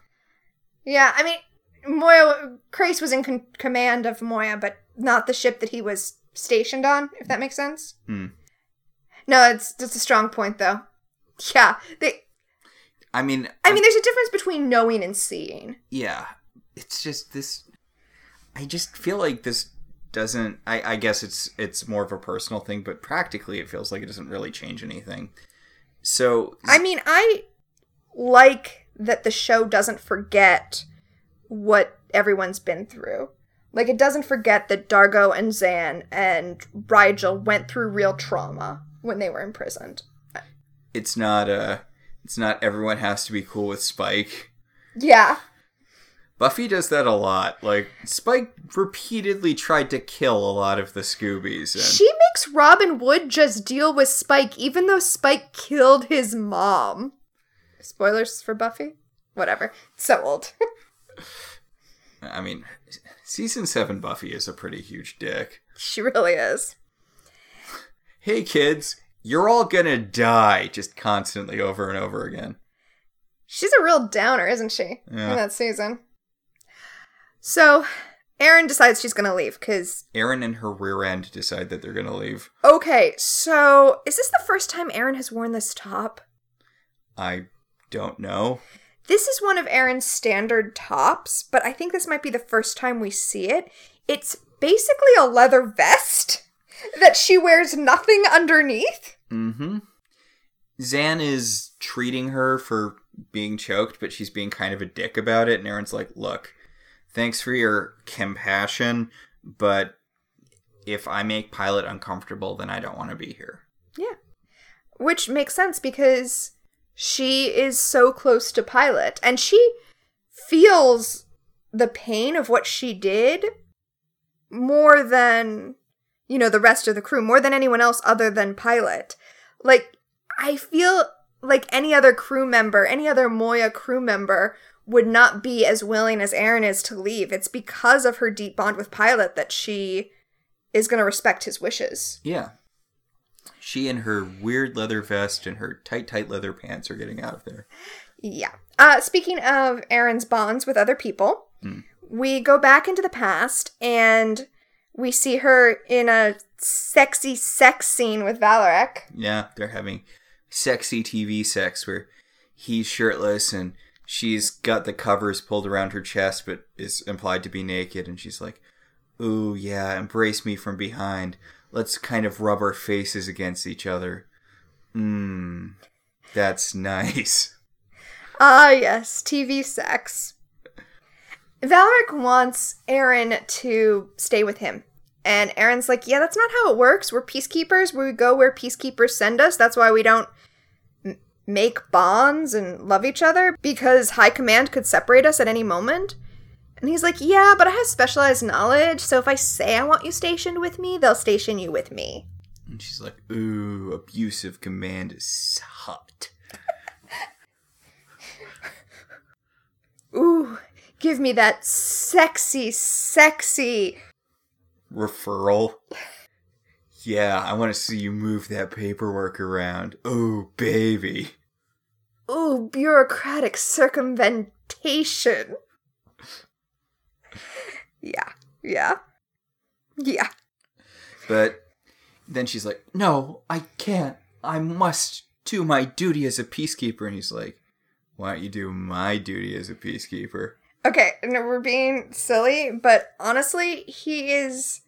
Yeah, I mean, Moya... Crais was in con- command of Moya, but not the ship that he was stationed on, if that makes sense. Hmm. No, it's that's a strong point, though. Yeah, they... I mean... I I'm, mean, there's a difference between knowing and seeing. Yeah. It's just this... I just feel like this doesn't... I, I guess it's it's more of a personal thing, but practically it feels like it doesn't really change anything. So... I mean, I... like that the show doesn't forget what everyone's been through. Like, it doesn't forget that D'Argo and Zhaan and Rigel went through real trauma when they were imprisoned. It's not, uh, it's not everyone has to be cool with Spike. Yeah. Buffy does that a lot. Like, Spike repeatedly tried to kill a lot of the Scoobies. And... She makes Robin Wood just deal with Spike, even though Spike killed his mom. Spoilers for Buffy? Whatever. It's so old. I mean, season seven Buffy is a pretty huge dick. She really is. Hey, kids, you're all gonna die, just constantly over and over again. She's a real downer, isn't she? Yeah. In that season. So, Aeryn decides she's gonna leave, because... Aeryn and her rear end decide that they're gonna leave. Okay, so, is this the first time Aeryn has worn this top? I... don't know. This is one of Aeryn's standard tops, but I think this might be the first time we see it. It's basically a leather vest that she wears nothing underneath. Mm-hmm. Zhaan is treating her for being choked, but she's being kind of a dick about it, and Aeryn's like, look, thanks for your compassion, but if I make Pilot uncomfortable, then I don't want to be here. Yeah. Which makes sense, because... she is so close to Pilot, and she feels the pain of what she did more than, you know, the rest of the crew, more than anyone else other than Pilot. Like, I feel like any other crew member, any other Moya crew member would not be as willing as Aeryn is to leave. It's because of her deep bond with Pilot that she is going to respect his wishes. Yeah. She and her weird leather vest and her tight, tight leather pants are getting out of there. Yeah. Uh, speaking of Aeryn's bonds with other people, mm. we go back into the past and we see her in a sexy sex scene with Velorek. Yeah, they're having sexy T V sex where he's shirtless and she's got the covers pulled around her chest but is implied to be naked. And she's like, ooh, yeah, embrace me from behind. Let's kind of rub our faces against each other. Mmm. That's nice. Ah, uh, yes. T V sex. Velorek wants Aeryn to stay with him. And Aaron's like, yeah, that's not how it works. We're peacekeepers. We go where peacekeepers send us. That's why we don't m- make bonds and love each other. Because high command could separate us at any moment. And he's like, yeah, but I have specialized knowledge, so if I say I want you stationed with me, they'll station you with me. And she's like, ooh, abusive command is hot. Ooh, give me that sexy, sexy... referral? Yeah, I want to see you move that paperwork around. Ooh, baby. Ooh, bureaucratic circumvention. Yeah, yeah, yeah. But then she's like, no, I can't. I must do my duty as a peacekeeper. And he's like, why don't you do my duty as a peacekeeper? Okay, and we're being silly, but honestly, he is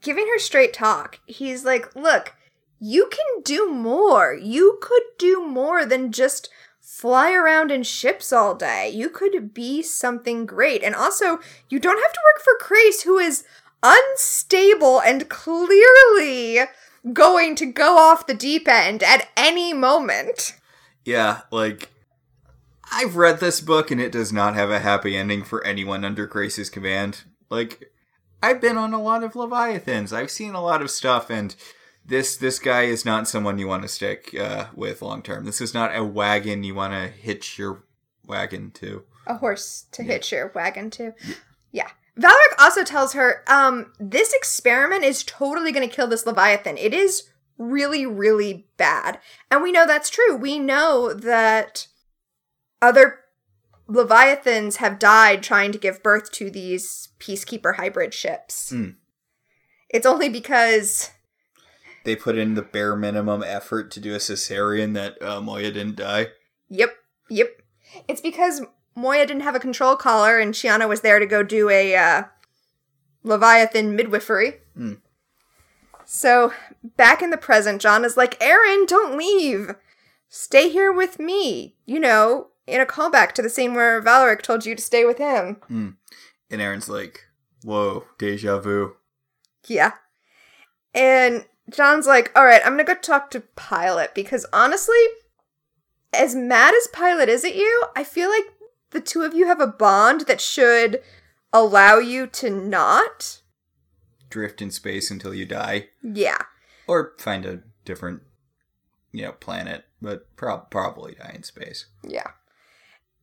giving her straight talk. He's like, look, you can do more. You could do more than just... fly around in ships all day. You could be something great. And also, you don't have to work for Crais, who is unstable and clearly going to go off the deep end at any moment. Yeah, like, I've read this book and it does not have a happy ending for anyone under Crace's command. Like, I've been on a lot of Leviathans. I've seen a lot of stuff and... this this guy is not someone you want to stick uh, with long term. This is not a wagon you want to hitch your wagon to. A horse to yeah. hitch your wagon to. Yeah. Valoric also tells her, um, this experiment is totally going to kill this Leviathan. It is really, really bad. And we know that's true. We know that other Leviathans have died trying to give birth to these Peacekeeper hybrid ships. Mm. It's only because they put in the bare minimum effort to do a cesarean that uh, Moya didn't die. Yep, yep. It's because Moya didn't have a control collar, and Chiana was there to go do a uh, Leviathan midwifery. Mm. So, back in the present, John is like, Aeryn, don't leave! Stay here with me! You know, in a callback to the scene where Valoric told you to stay with him. Mm. And Aaron's like, whoa, deja vu. Yeah. And John's like, alright, I'm gonna go talk to Pilot, because honestly, as mad as Pilot is at you, I feel like the two of you have a bond that should allow you to not drift in space until you die. Yeah. Or find a different, you know, planet, but pro- probably die in space. Yeah.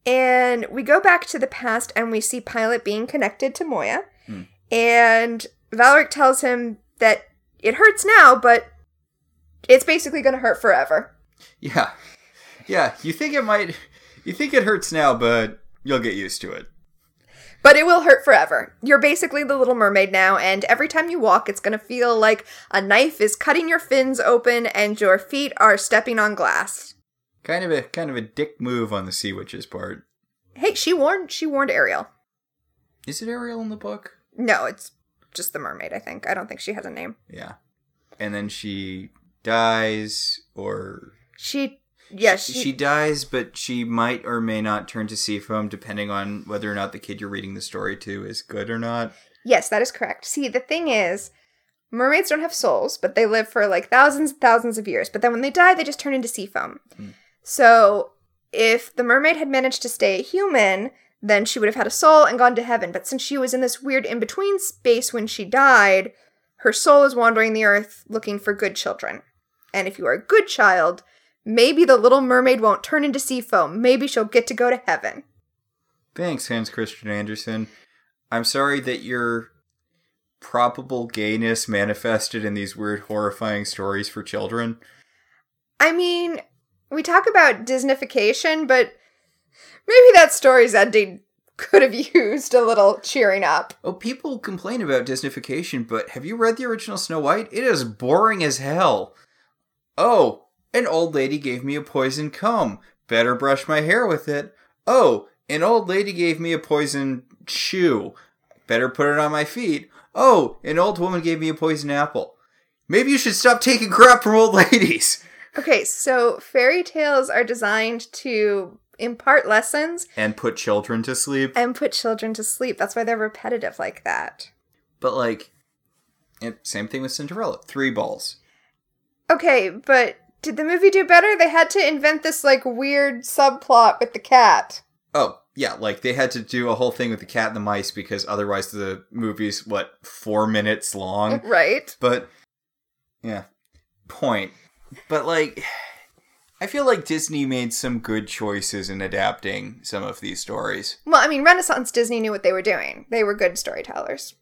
And we go back to the past and we see Pilot being connected to Moya. Mm. And Valoric tells him that it hurts now, but it's basically going to hurt forever. Yeah. Yeah. You think it might... You think it hurts now, but you'll get used to it. But it will hurt forever. You're basically the Little Mermaid now, and every time you walk, it's going to feel like a knife is cutting your fins open and your feet are stepping on glass. Kind of a kind of a dick move on the Sea Witch's part. Hey, she warned she warned Ariel. Is it Ariel in the book? No, it's just the mermaid, I think. I don't think she has a name. Yeah. And then she dies, or... She... Yeah, she, she dies, but she might or may not turn to sea foam, depending on whether or not the kid you're reading the story to is good or not. Yes, that is correct. See, the thing is, mermaids don't have souls, but they live for like thousands and thousands of years. But then when they die, they just turn into sea foam. Mm. So if the mermaid had managed to stay human, then she would have had a soul and gone to heaven. But since she was in this weird in-between space when she died, her soul is wandering the earth looking for good children. And if you are a good child... Maybe the Little Mermaid won't turn into sea foam. Maybe she'll get to go to heaven. Thanks, Hans Christian Andersen. I'm sorry that your probable gayness manifested in these weird, horrifying stories for children. I mean, we talk about Disneyfication, but maybe that story's ending could have used a little cheering up. Oh, people complain about Disneyfication, but have you read the original Snow White? It is boring as hell. Oh... An old lady gave me a poison comb. Better brush my hair with it. Oh, an old lady gave me a poison shoe. Better put it on my feet. Oh, an old woman gave me a poison apple. Maybe you should stop taking crap from old ladies. Okay, so fairy tales are designed to impart lessons. And put children to sleep. And put children to sleep. That's why they're repetitive like that. But like, it, same thing with Cinderella. Three balls. Okay, but... Did the movie do better? They had to invent this, like, weird subplot with the cat. Oh, yeah. Like, they had to do a whole thing with the cat and the mice because otherwise the movie's, what, four minutes long? Right. But, yeah. Point. But, like, I feel like Disney made some good choices in adapting some of these stories. Well, I mean, Renaissance Disney knew what they were doing. They were good storytellers.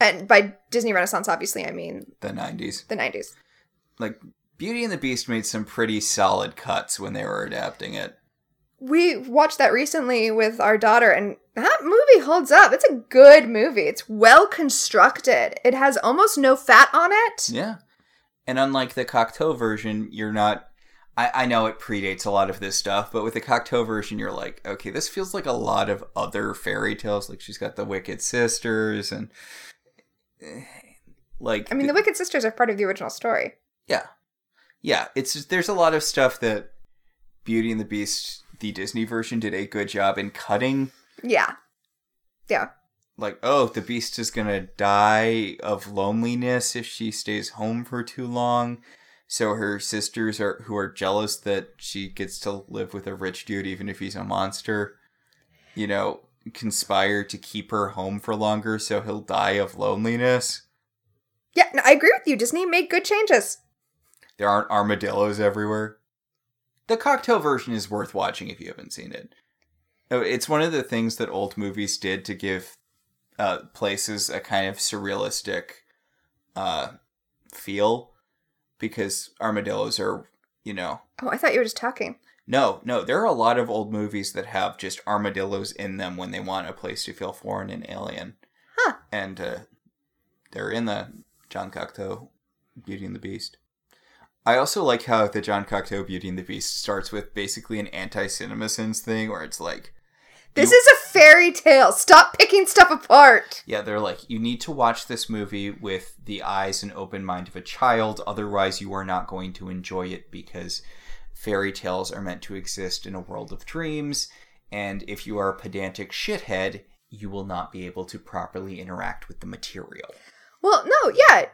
And by Disney Renaissance, obviously, I mean... The nineties. The nineties. Like... Beauty and the Beast made some pretty solid cuts when they were adapting it. We watched that recently with our daughter, and that movie holds up. It's a good movie. It's well constructed. It has almost no fat on it. Yeah. And unlike the Cocteau version, you're not... I, I know it predates a lot of this stuff, but with the Cocteau version, you're like, okay, this feels like a lot of other fairy tales. Like, she's got the Wicked Sisters, and... like I mean, the, the Wicked Sisters are part of the original story. Yeah. Yeah, it's there's a lot of stuff that Beauty and the Beast, the Disney version, did a good job in cutting. Yeah. Yeah. Like, oh, the Beast is going to die of loneliness if she stays home for too long. So her sisters are who are jealous that she gets to live with a rich dude even if he's a monster, you know, conspire to keep her home for longer so he'll die of loneliness. Yeah, no, I agree with you. Disney made good changes. There aren't armadillos everywhere. The cocktail version is worth watching if you haven't seen it. It's one of the things that old movies did to give uh, places a kind of surrealistic uh, feel, because armadillos are, you know... Oh, I thought you were just talking. No, no. There are a lot of old movies that have just armadillos in them when they want a place to feel foreign and alien. Huh. And uh, they're in the Jean Cocteau Beauty and the Beast. I also like how the Jean Cocteau Beauty and the Beast starts with basically an anti-CinemaSins thing where it's like... This you... is a fairy tale. Stop picking stuff apart. Yeah, they're like, you need to watch this movie with the eyes and open mind of a child. Otherwise, you are not going to enjoy it because fairy tales are meant to exist in a world of dreams. And if you are a pedantic shithead, you will not be able to properly interact with the material. Well, no, yeah.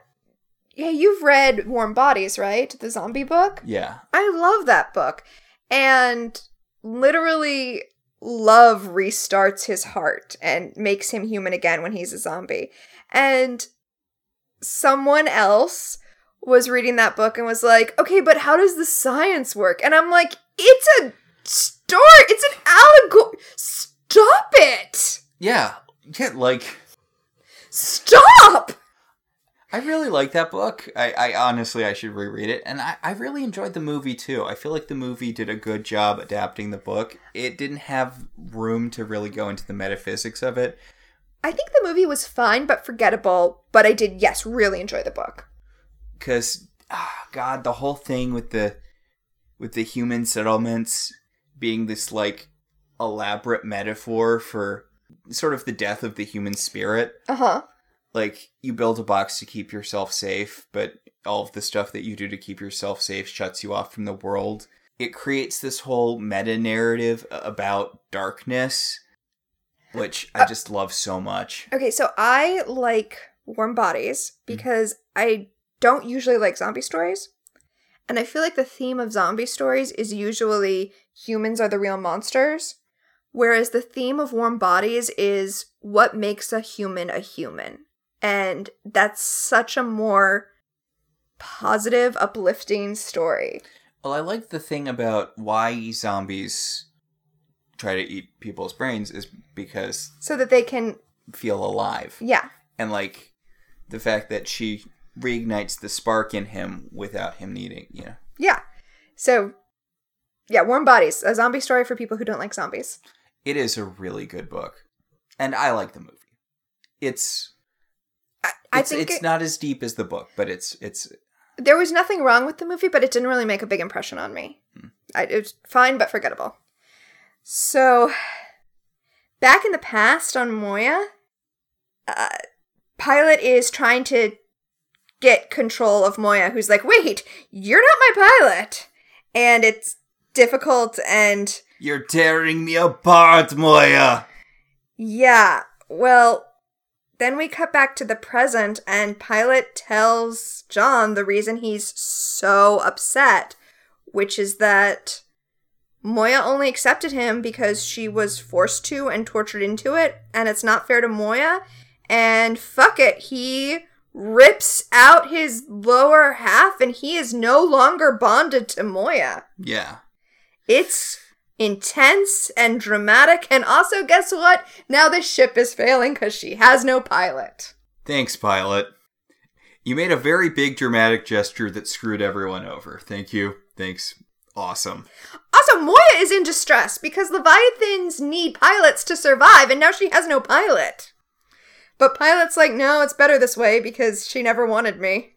Yeah, you've read Warm Bodies, right? The zombie book? Yeah. I love that book. And literally, love restarts his heart and makes him human again when he's a zombie. And someone else was reading that book and was like, okay, but how does the science work? And I'm like, it's a story. It's an allegory. Stop it. Yeah. Yeah, like... Stop! I really like that book. I, I honestly, I should reread it. And I, I really enjoyed the movie, too. I feel like the movie did a good job adapting the book. It didn't have room to really go into the metaphysics of it. I think the movie was fine but forgettable. But I did, yes, really enjoy the book. Because, oh God, the whole thing with the with the human settlements being this, like, elaborate metaphor for sort of the death of the human spirit. Uh-huh. Like, you build a box to keep yourself safe, but all of the stuff that you do to keep yourself safe shuts you off from the world. It creates this whole meta-narrative about darkness, which I just uh, love so much. Okay, so I like Warm Bodies because mm-hmm. I don't usually like zombie stories. And I feel like the theme of zombie stories is usually humans are the real monsters. Whereas the theme of Warm Bodies is what makes a human a human. And that's such a more positive, uplifting story. Well, I like the thing about why zombies try to eat people's brains is because... So that they can... Feel alive. Yeah. And, like, the fact that she reignites the spark in him without him needing, you know. Yeah. So, yeah, Warm Bodies. A zombie story for people who don't like zombies. It is a really good book. And I like the movie. It's... I, I it's, think it's it, not as deep as the book, but it's it's. There was nothing wrong with the movie, but it didn't really make a big impression on me. Hmm. I, it was fine, but forgettable. So, back in the past on Moya, uh, Pilot is trying to get control of Moya, who's like, "Wait, you're not my pilot," and it's difficult. And you're tearing me apart, Moya. Yeah. Well. Then we cut back to the present, and Pilot tells John the reason he's so upset, which is that Moya only accepted him because she was forced to and tortured into it, and it's not fair to Moya, and fuck it, he rips out his lower half, and he is no longer bonded to Moya. Yeah. It's... intense and dramatic, and also, guess what? Now the ship is failing because she has no pilot. Thanks, Pilot. You made a very big dramatic gesture that screwed everyone over. Thank you. Thanks. Awesome. Also, Moya is in distress because Leviathans need pilots to survive, and now she has no pilot. But Pilot's like, no, it's better this way because she never wanted me.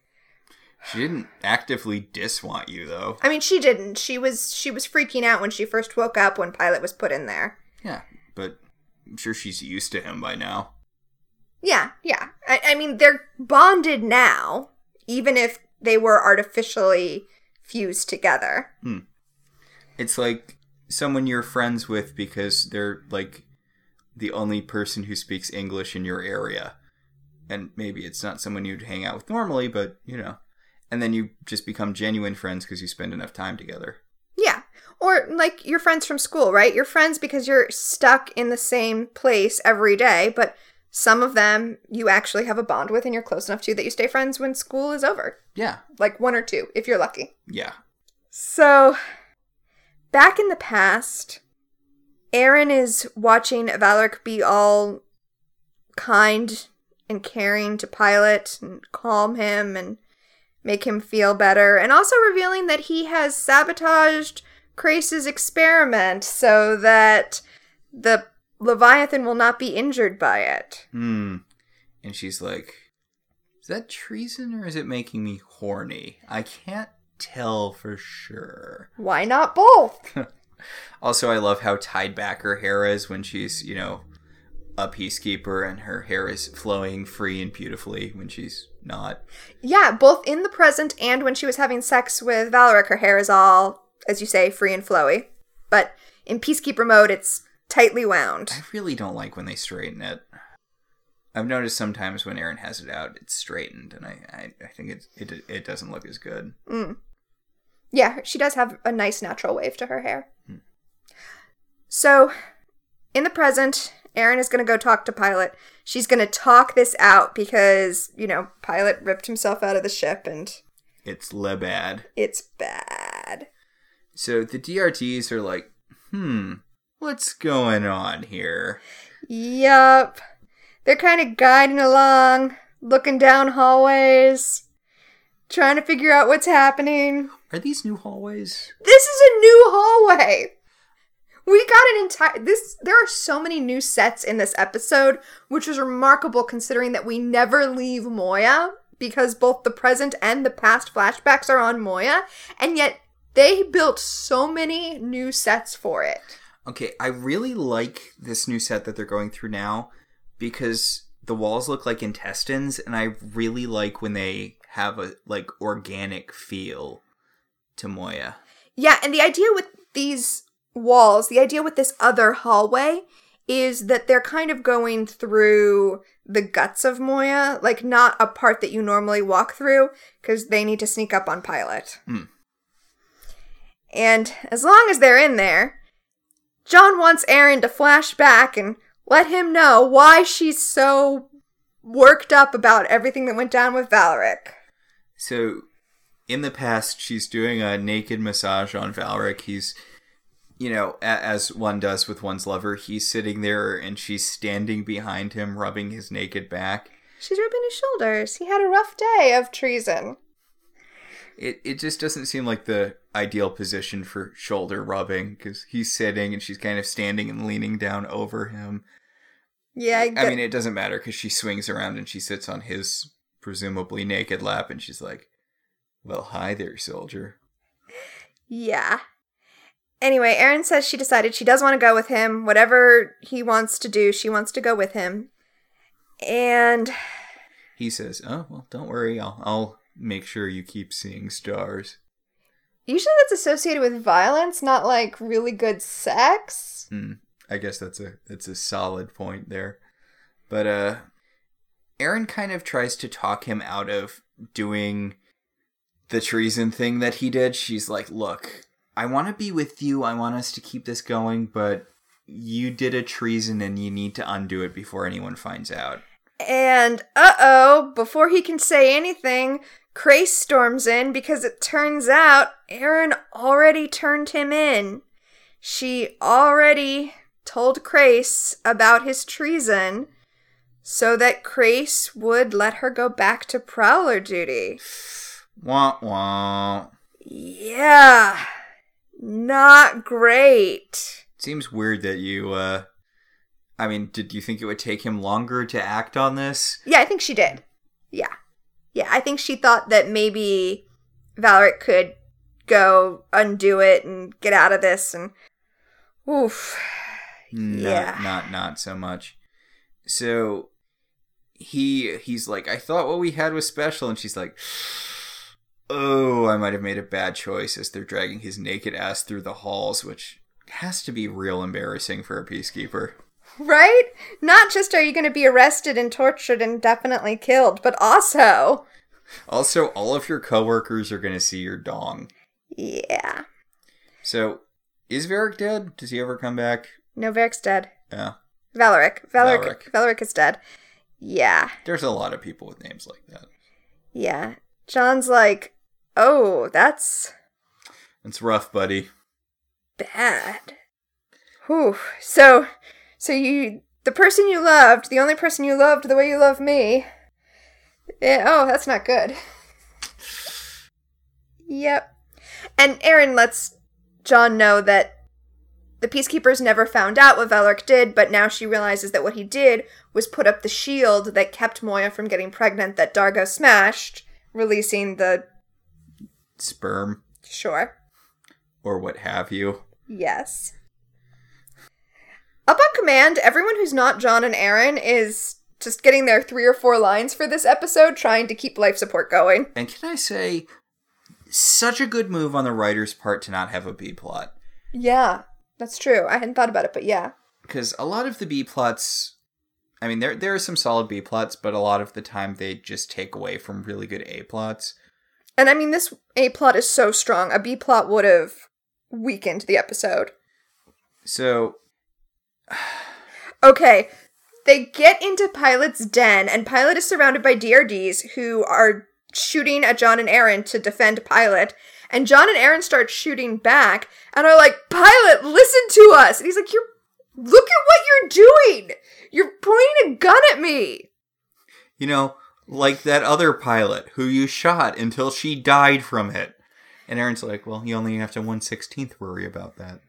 She didn't actively diswant you, though. I mean, she didn't. She was she was freaking out when she first woke up when Pilot was put in there. Yeah, but I'm sure she's used to him by now. Yeah, yeah. I, I mean, they're bonded now, even if they were artificially fused together. Hmm. It's like someone you're friends with because they're, like, the only person who speaks English in your area. And maybe it's not someone you'd hang out with normally, but, you know. And then you just become genuine friends because you spend enough time together. Yeah. Or like your friends from school, right? You're friends because you're stuck in the same place every day, but Some of them you actually have a bond with and you're close enough to that you stay friends when school is over. Yeah. Like one or two, if you're lucky. Yeah. So, back in the past, Aeryn is watching Valoric be all kind and caring to Pilot and calm him and make him feel better. And also revealing that he has sabotaged Crace's experiment so that the Leviathan will not be injured by it. Hmm. And she's like, is that treason or is it making me horny? I can't tell for sure. Why not both? Also, I love how tied back her hair is when she's, you know, a peacekeeper, and her hair is flowing free and beautifully when she's not. Yeah, both in the present and when she was having sex with Valoric, her hair is all, as you say, free and flowy. But in peacekeeper mode, it's tightly wound. I really don't like when they straighten it. I've noticed sometimes when Aeryn has it out, it's straightened, and I, I, I think it, it it doesn't look as good. Mm. Yeah, she does have a nice natural wave to her hair. Mm. So, in the present, Aeryn is going to go talk to Pilot. She's going to talk this out because, you know, Pilot ripped himself out of the ship, and... It's le bad. It's bad. So, the D R Ds are like, hmm... what's going on here? Yup. They're kind of guiding along, looking down hallways, trying to figure out what's happening. Are these new hallways? This is a new hallway. We got an entire... this. There are so many new sets in this episode, which is remarkable considering that we never leave Moya, because both the present and the past flashbacks are on Moya, and yet they built so many new sets for it. Okay, I really like this new set that they're going through now because the walls look like intestines, and I really like when they have a, like, organic feel to Moya. Yeah, and the idea with these walls, the idea with this other hallway is that they're kind of going through the guts of Moya, like, not a part that you normally walk through because they need to sneak up on Pilot. Mm. And as long as they're in there... John wants Aeryn to flash back and let him know why she's so worked up about everything that went down with Valoric. So, in the past, she's doing a naked massage on Valoric. He's, you know, a- as one does with one's lover, he's sitting there and she's standing behind him, rubbing his naked back. She's rubbing his shoulders. He had a rough day of treason. It it just doesn't seem like the ideal position for shoulder rubbing because he's sitting and she's kind of standing and leaning down over him. Yeah, I, get... I mean, it doesn't matter because she swings around and she sits on his presumably naked lap and she's like, well, hi there, soldier. Yeah. Anyway, Aeryn says she decided she does want to go with him. Whatever he wants to do, she wants to go with him. And... he says, oh, well, don't worry, I'll... I'll make sure you keep seeing stars. Usually that's associated with violence, not like really good sex. Mm, I guess that's a that's a solid point there. But uh, Aeryn kind of tries to talk him out of doing the treason thing that he did. She's like, look, I want to be with you. I want us to keep this going, but you did a treason and you need to undo it before anyone finds out. And uh-oh, before he can say anything... Crais storms in because it turns out Aeryn already turned him in. She already told Crais about his treason so that Crais would let her go back to Prowler duty. Wah wah. Yeah. Not great. Seems weird that you, uh... I mean, did you think it would take him longer to act on this? Yeah, I think she did. Yeah. Yeah, I think she thought that maybe Valoric could go undo it and get out of this, and oof. Not, yeah. Not, not so much. So he he's like, I thought what we had was special, and she's like, oh, I might have made a bad choice as they're dragging his naked ass through the halls, which has to be real embarrassing for a peacekeeper. Right? Not just are you going to be arrested and tortured and definitely killed, but also... Also, all of your coworkers are going to see your dong. Yeah. So, is Varric dead? Does he ever come back? No, Varric's dead. Yeah. Valoric. Valoric. Valoric. Valoric is dead. Yeah. There's a lot of people with names like that. Yeah. John's like, oh, that's... It's rough, buddy. Bad. Whew. So, so you... The person you loved, the only person you loved the way you love me... It, oh, that's not good. Yep. And Aeryn lets John know that the Peacekeepers never found out what Velorek did, but now she realizes that what he did was put up the shield that kept Moya from getting pregnant that D'Argo smashed, releasing the... Sperm. Sure. Or what have you. Yes. Up on command, everyone who's not John and Aeryn is just getting their three or four lines for this episode, trying to keep life support going. And can I say... Such a good move on the writer's part to not have a B-plot. Yeah, that's true. I hadn't thought about it, but yeah. Because a lot of the B-plots, I mean, there there are some solid B-plots, but a lot of the time they just take away from really good A-plots. And I mean, this A-plot is so strong. A B-plot would have weakened the episode. So. Okay, they get into Pilot's den, and Pilot is surrounded by D R Ds who are... shooting at John and Aeryn to defend Pilot, and John and Aeryn start shooting back and are like, Pilot, listen to us! And he's like, "You're look at what you're doing! You're pointing a gun at me! You know, like that other pilot who you shot until she died from it." And Aaron's like, well, you only have to one sixteenth worry about that.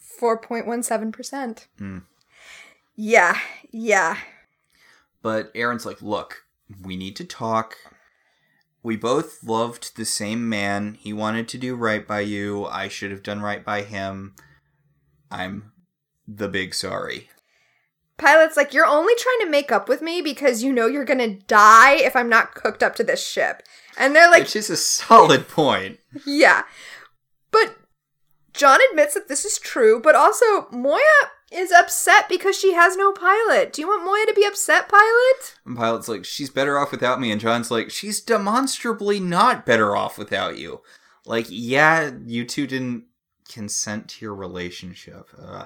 four point one seven percent. Mm. Yeah, yeah. But Aaron's like, look, we need to talk. We both loved the same man. He wanted to do right by you. I should have done right by him. I'm the big sorry. Pilot's like, you're only trying to make up with me because you know you're going to die if I'm not hooked up to this ship. And they're like... Which is a solid point. Yeah. But John admits that this is true, but also Moya is upset because she has no pilot. Do you want Moya to be upset, Pilot? And Pilot's like, she's better off without me. And John's like, she's demonstrably not better off without you. Like, yeah, you two didn't consent to your relationship. Uh,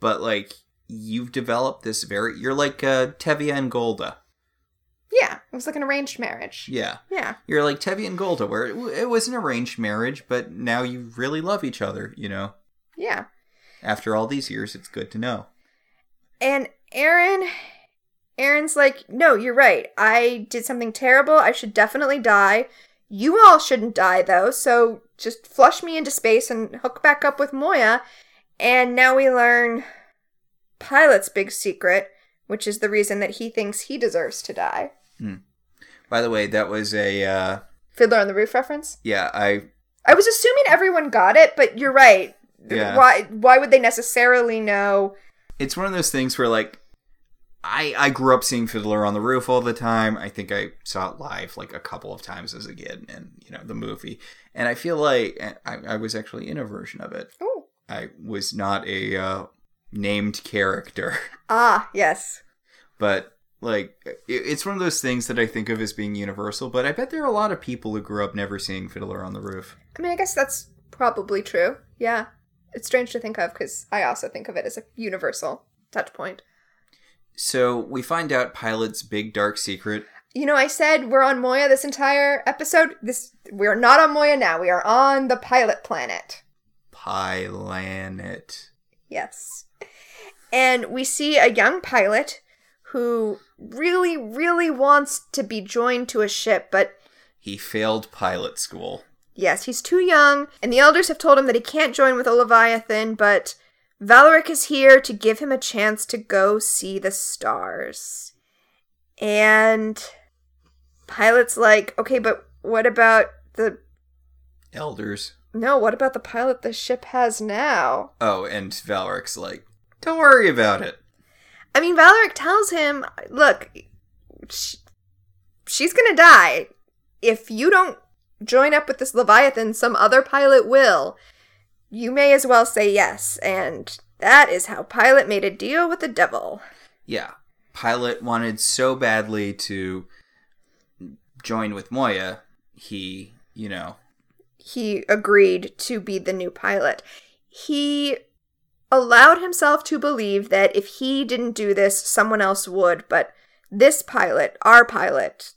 but, like, you've developed this very... You're like uh, Tevye and Golda. Yeah, it was like an arranged marriage. Yeah. Yeah. You're like Tevye and Golda, where it, it was an arranged marriage, but now you really love each other, you know? Yeah. After all these years, it's good to know. And Aeryn, Aaron's like, no, you're right. I did something terrible. I should definitely die. You all shouldn't die, though. So just flush me into space and hook back up with Moya. And now we learn Pilot's big secret, which is the reason that he thinks he deserves to die. Hmm. By the way, that was a... Uh... Fiddler on the Roof reference? Yeah, I... I was assuming everyone got it, but you're right. Yeah. Why why would they necessarily know? It's one of those things where, like, I I grew up seeing Fiddler on the Roof all the time. I think I saw it live, like, a couple of times as a kid and, you know, the movie. And I feel like I, I was actually in a version of it. Oh. I was not a uh, named character. Ah, yes. But, like, it, it's one of those things that I think of as being universal. But I bet there are a lot of people who grew up never seeing Fiddler on the Roof. I mean, I guess that's probably true. Yeah. It's strange to think of, because I also think of it as a universal touch point. So, we find out Pilot's big dark secret. You know, I said we're on Moya this entire episode. This We're not on Moya now. We are on the Pilot planet. Planet. Yes. And we see a young pilot who really, really wants to be joined to a ship, but... He failed pilot school. Yes, he's too young, and the elders have told him that he can't join with a Leviathan, but Valoric is here to give him a chance to go see the stars. And Pilot's like, okay, but what about the... Elders? No, what about the pilot the ship has now? Oh, and Valoric's like, don't worry about it. I mean, Velorek tells him, look, she, she's gonna die. If you don't join up with this Leviathan, some other pilot will. You may as well say yes. And that is how Pilot made a deal with the devil. Yeah. Pilot wanted so badly to join with Moya, he, you know... He agreed to be the new pilot. He allowed himself to believe that if he didn't do this, someone else would, but this pilot, our pilot,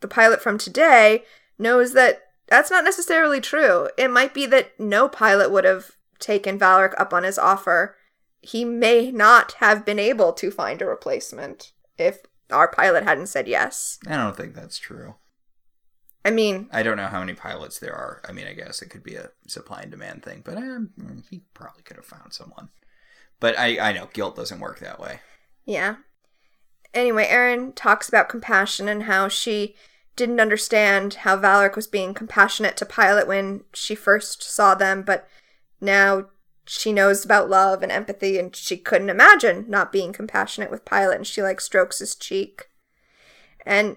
the pilot from today, knows that that's not necessarily true. It might be that no pilot would have taken Valorek up on his offer. He may not have been able to find a replacement if our pilot hadn't said yes. I don't think that's true. I mean... I don't know how many pilots there are. I mean, I guess it could be a supply and demand thing, but um, he probably could have found someone. But I, I know, guilt doesn't work that way. Yeah. Anyway, Aeryn talks about compassion and how she didn't understand how Valorek was being compassionate to Pilot when she first saw them, but now she knows about love and empathy, and she couldn't imagine not being compassionate with Pilot, and she, like, strokes his cheek. And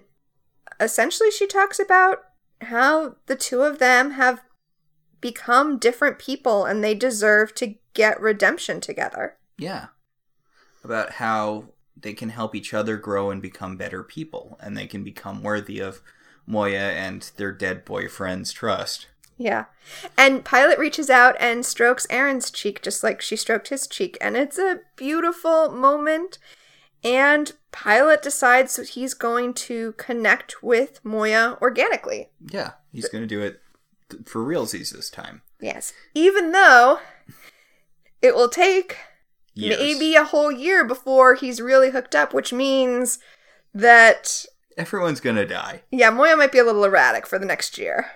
essentially she talks about how the two of them have become different people and they deserve to get redemption together. Yeah. About how they can help each other grow and become better people, and they can become worthy of Moya and their dead boyfriend's trust. Yeah. And Pilot reaches out and strokes Aeryn's cheek just like she stroked his cheek, and it's a beautiful moment. And Pilot decides that he's going to connect with Moya organically. Yeah, he's going to do it th- for realsies this time. Yes. Even though it will take years. Maybe a whole year before he's really hooked up, which means that... everyone's going to die. Yeah, Moya might be a little erratic for the next year.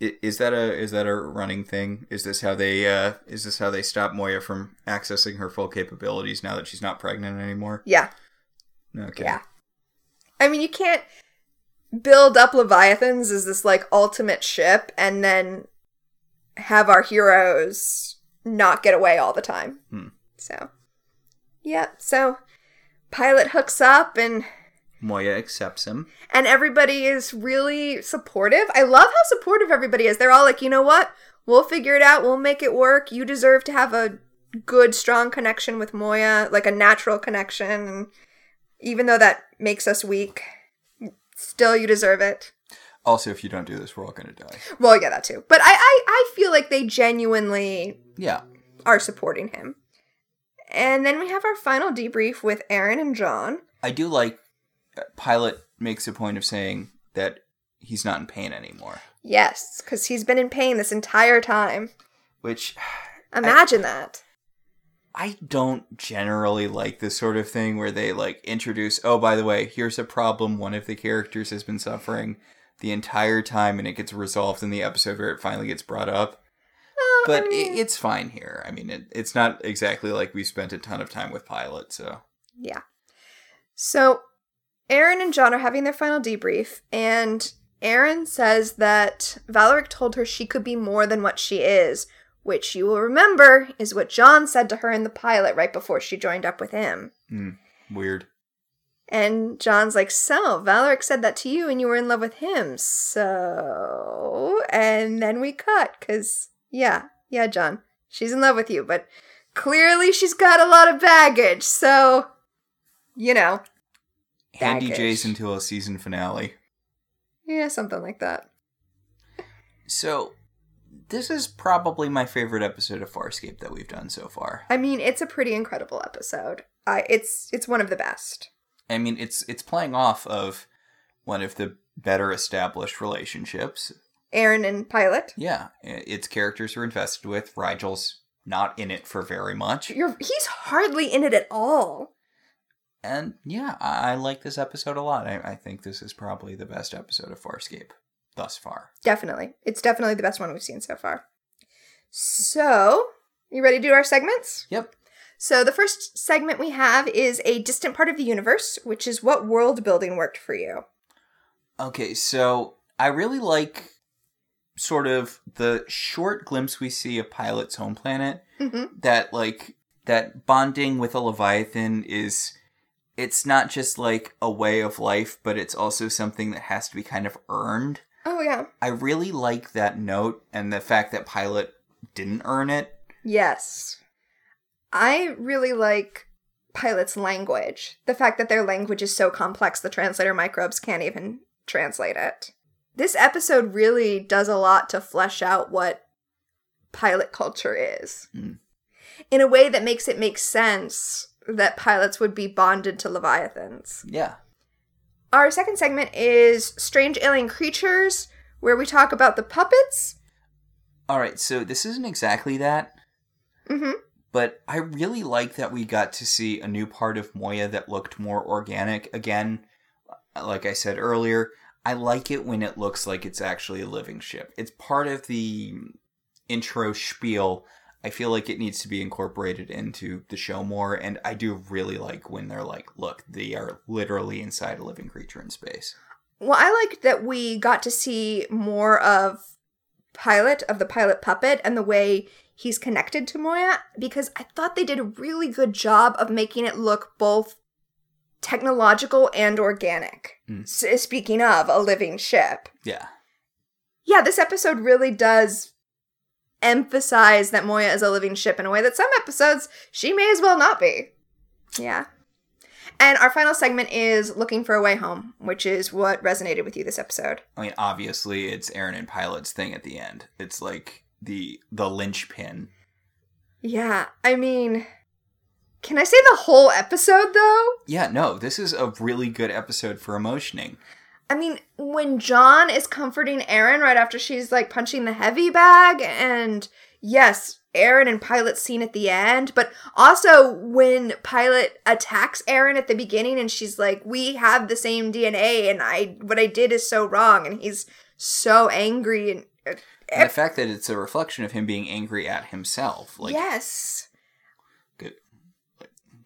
Is that a is that a running thing? Is this how they uh, is this how they stop Moya from accessing her full capabilities now that she's not pregnant anymore? Yeah. Okay. Yeah. I mean, you can't build up Leviathans as this like ultimate ship and then have our heroes not get away all the time. Hmm. So, yeah. So, Pilot hooks up and Moya accepts him. And everybody is really supportive. I love how supportive everybody is. They're all like, you know what? We'll figure it out. We'll make it work. You deserve to have a good, strong connection with Moya, like a natural connection. And even though that makes us weak, still you deserve it. Also, if you don't do this, we're all going to die. Well, yeah, that too. But I, I, I feel like they genuinely yeah. are supporting him. And then we have our final debrief with Aeryn and John. I do like Pilot makes a point of saying that he's not in pain anymore. Yes, because he's been in pain this entire time. Which... Imagine I, that. I don't generally like this sort of thing where they, like, introduce, oh, by the way, here's a problem. One of the characters has been suffering the entire time, and it gets resolved in the episode where it finally gets brought up. Oh, but I mean, it, it's fine here. I mean, it, it's not exactly like we spent a ton of time with Pilot, so... Yeah. So... Aeryn and John are having their final debrief, and Aeryn says that Valorek told her she could be more than what she is, which you will remember is what John said to her in the pilot right before she joined up with him. Mm, weird. And John's like, so, Valorek said that to you and you were in love with him, so... And then we cut, because, yeah, yeah, John, she's in love with you, but clearly she's got a lot of baggage, so, you know... Handy Jason until a season finale. Yeah, something like that. So, this is probably my favorite episode of Farscape that we've done so far. I mean, it's a pretty incredible episode. I it's it's one of the best. I mean, it's it's playing off of one of the better established relationships. Aeryn and Pilot. Yeah, its characters are invested with. Rigel's not in it for very much. You're, he's hardly in it at all. And yeah, I like this episode a lot. I, I think this is probably the best episode of Farscape thus far. Definitely. It's definitely the best one we've seen so far. So, you ready to do our segments? Yep. So the first segment we have is A Distant Part of the Universe, which is what world building worked for you. Okay, so I really like sort of the short glimpse we see of Pilot's home planet. Mm-hmm. That like, that bonding with a Leviathan is... It's not just, like, a way of life, but it's also something that has to be kind of earned. Oh, yeah. I really like that note and the fact that Pilot didn't earn it. Yes. I really like Pilot's language. The fact that their language is so complex, the translator microbes can't even translate it. This episode really does a lot to flesh out what Pilot culture is. Mm. In a way that makes it make sense that pilots would be bonded to leviathans. Yeah. Our second segment is Strange Alien Creatures, where we talk about the puppets. All right, so this isn't exactly that. Mm-hmm. But I really like that we got to see a new part of Moya that looked more organic. Again, like I said earlier, I like it when it looks like it's actually a living ship. It's part of the intro spiel. I feel like it needs to be incorporated into the show more, and I do really like when they're like, look, they are literally inside a living creature in space. Well, I like that we got to see more of Pilot, of the pilot puppet, and the way he's connected to Moya, because I thought they did a really good job of making it look both technological and organic. Mm. S- speaking of a living ship. Yeah. Yeah, this episode really does emphasize that Moya is a living ship in a way that some episodes she may as well not be. Yeah. And our final segment is Looking for a Way Home, which is what resonated with you this episode. I mean, obviously, it's Aeryn and Pilot's thing at the end. It's like the the linchpin. Yeah, I mean, can I say the whole episode, though? Yeah, no, this is a really good episode for emotioning. I mean, when John is comforting Aeryn right after she's, like, punching the heavy bag, and yes, Aeryn and Pilot's scene at the end, but also when Pilot attacks Aeryn at the beginning and she's like, we have the same D N A and I what I did is so wrong, and he's so angry. And, uh, and the fact that it's a reflection of him being angry at himself. Like, yes. Good.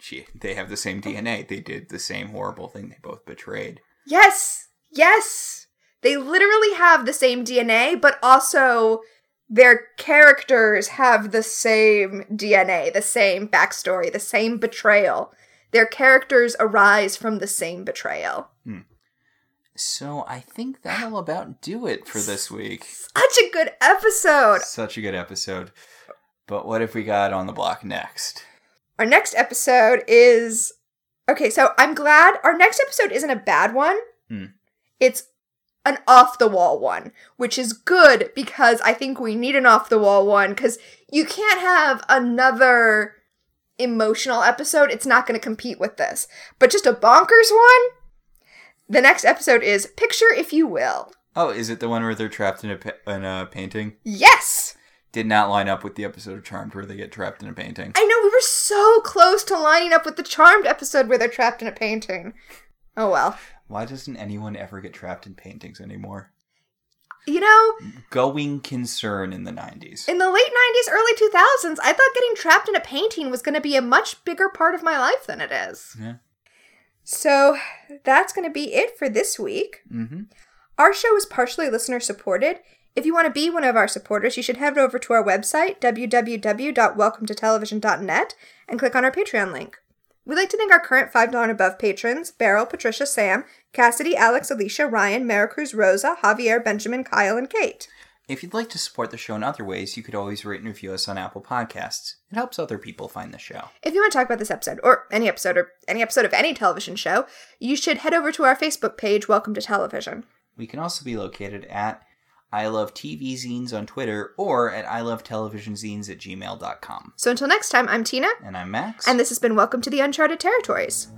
She, they have the same D N A. They did the same horrible thing they both betrayed. Yes. Yes. They literally have the same D N A, but also their characters have the same D N A, the same backstory, the same betrayal. Their characters arise from the same betrayal. Hmm. So I think that'll about do it for this week. Such a good episode! Such a good episode. But what have we got on the block next? Our next episode is... Okay, so I'm glad our next episode isn't a bad one. Hmm. It's an off-the-wall one, which is good because I think we need an off-the-wall one because you can't have another emotional episode. It's not going to compete with this. But just a bonkers one? The next episode is Picture If You Will. Oh, is it the one where they're trapped in a, pa- in a painting? Yes! Did not line up with the episode of Charmed where they get trapped in a painting. I know, we were so close to lining up with the Charmed episode where they're trapped in a painting. Oh, well. Why doesn't anyone ever get trapped in paintings anymore? You know... Going concern in the nineties. In the late nineties, early two thousands, I thought getting trapped in a painting was going to be a much bigger part of my life than it is. Yeah. So, that's going to be it for this week. Mm-hmm. Our show is partially listener-supported. If you want to be one of our supporters, you should head over to our website, w w w dot welcome to television dot net, and click on our Patreon link. We'd like to thank our current five dollars and above patrons, Beryl, Patricia, Sam, Cassidy, Alex, Alicia, Ryan, Maricruz, Rosa, Javier, Benjamin, Kyle, and Kate. If you'd like to support the show in other ways, you could always rate and review us on Apple Podcasts. It helps other people find the show. If you want to talk about this episode, or any episode, or any episode of any television show, you should head over to our Facebook page, Welcome to Television. We can also be located at I Love T V Zines on Twitter or at I Love Television Zines at gmail dot com. So until next time, I'm Tina. And I'm Max. And this has been Welcome to the Uncharted Territories.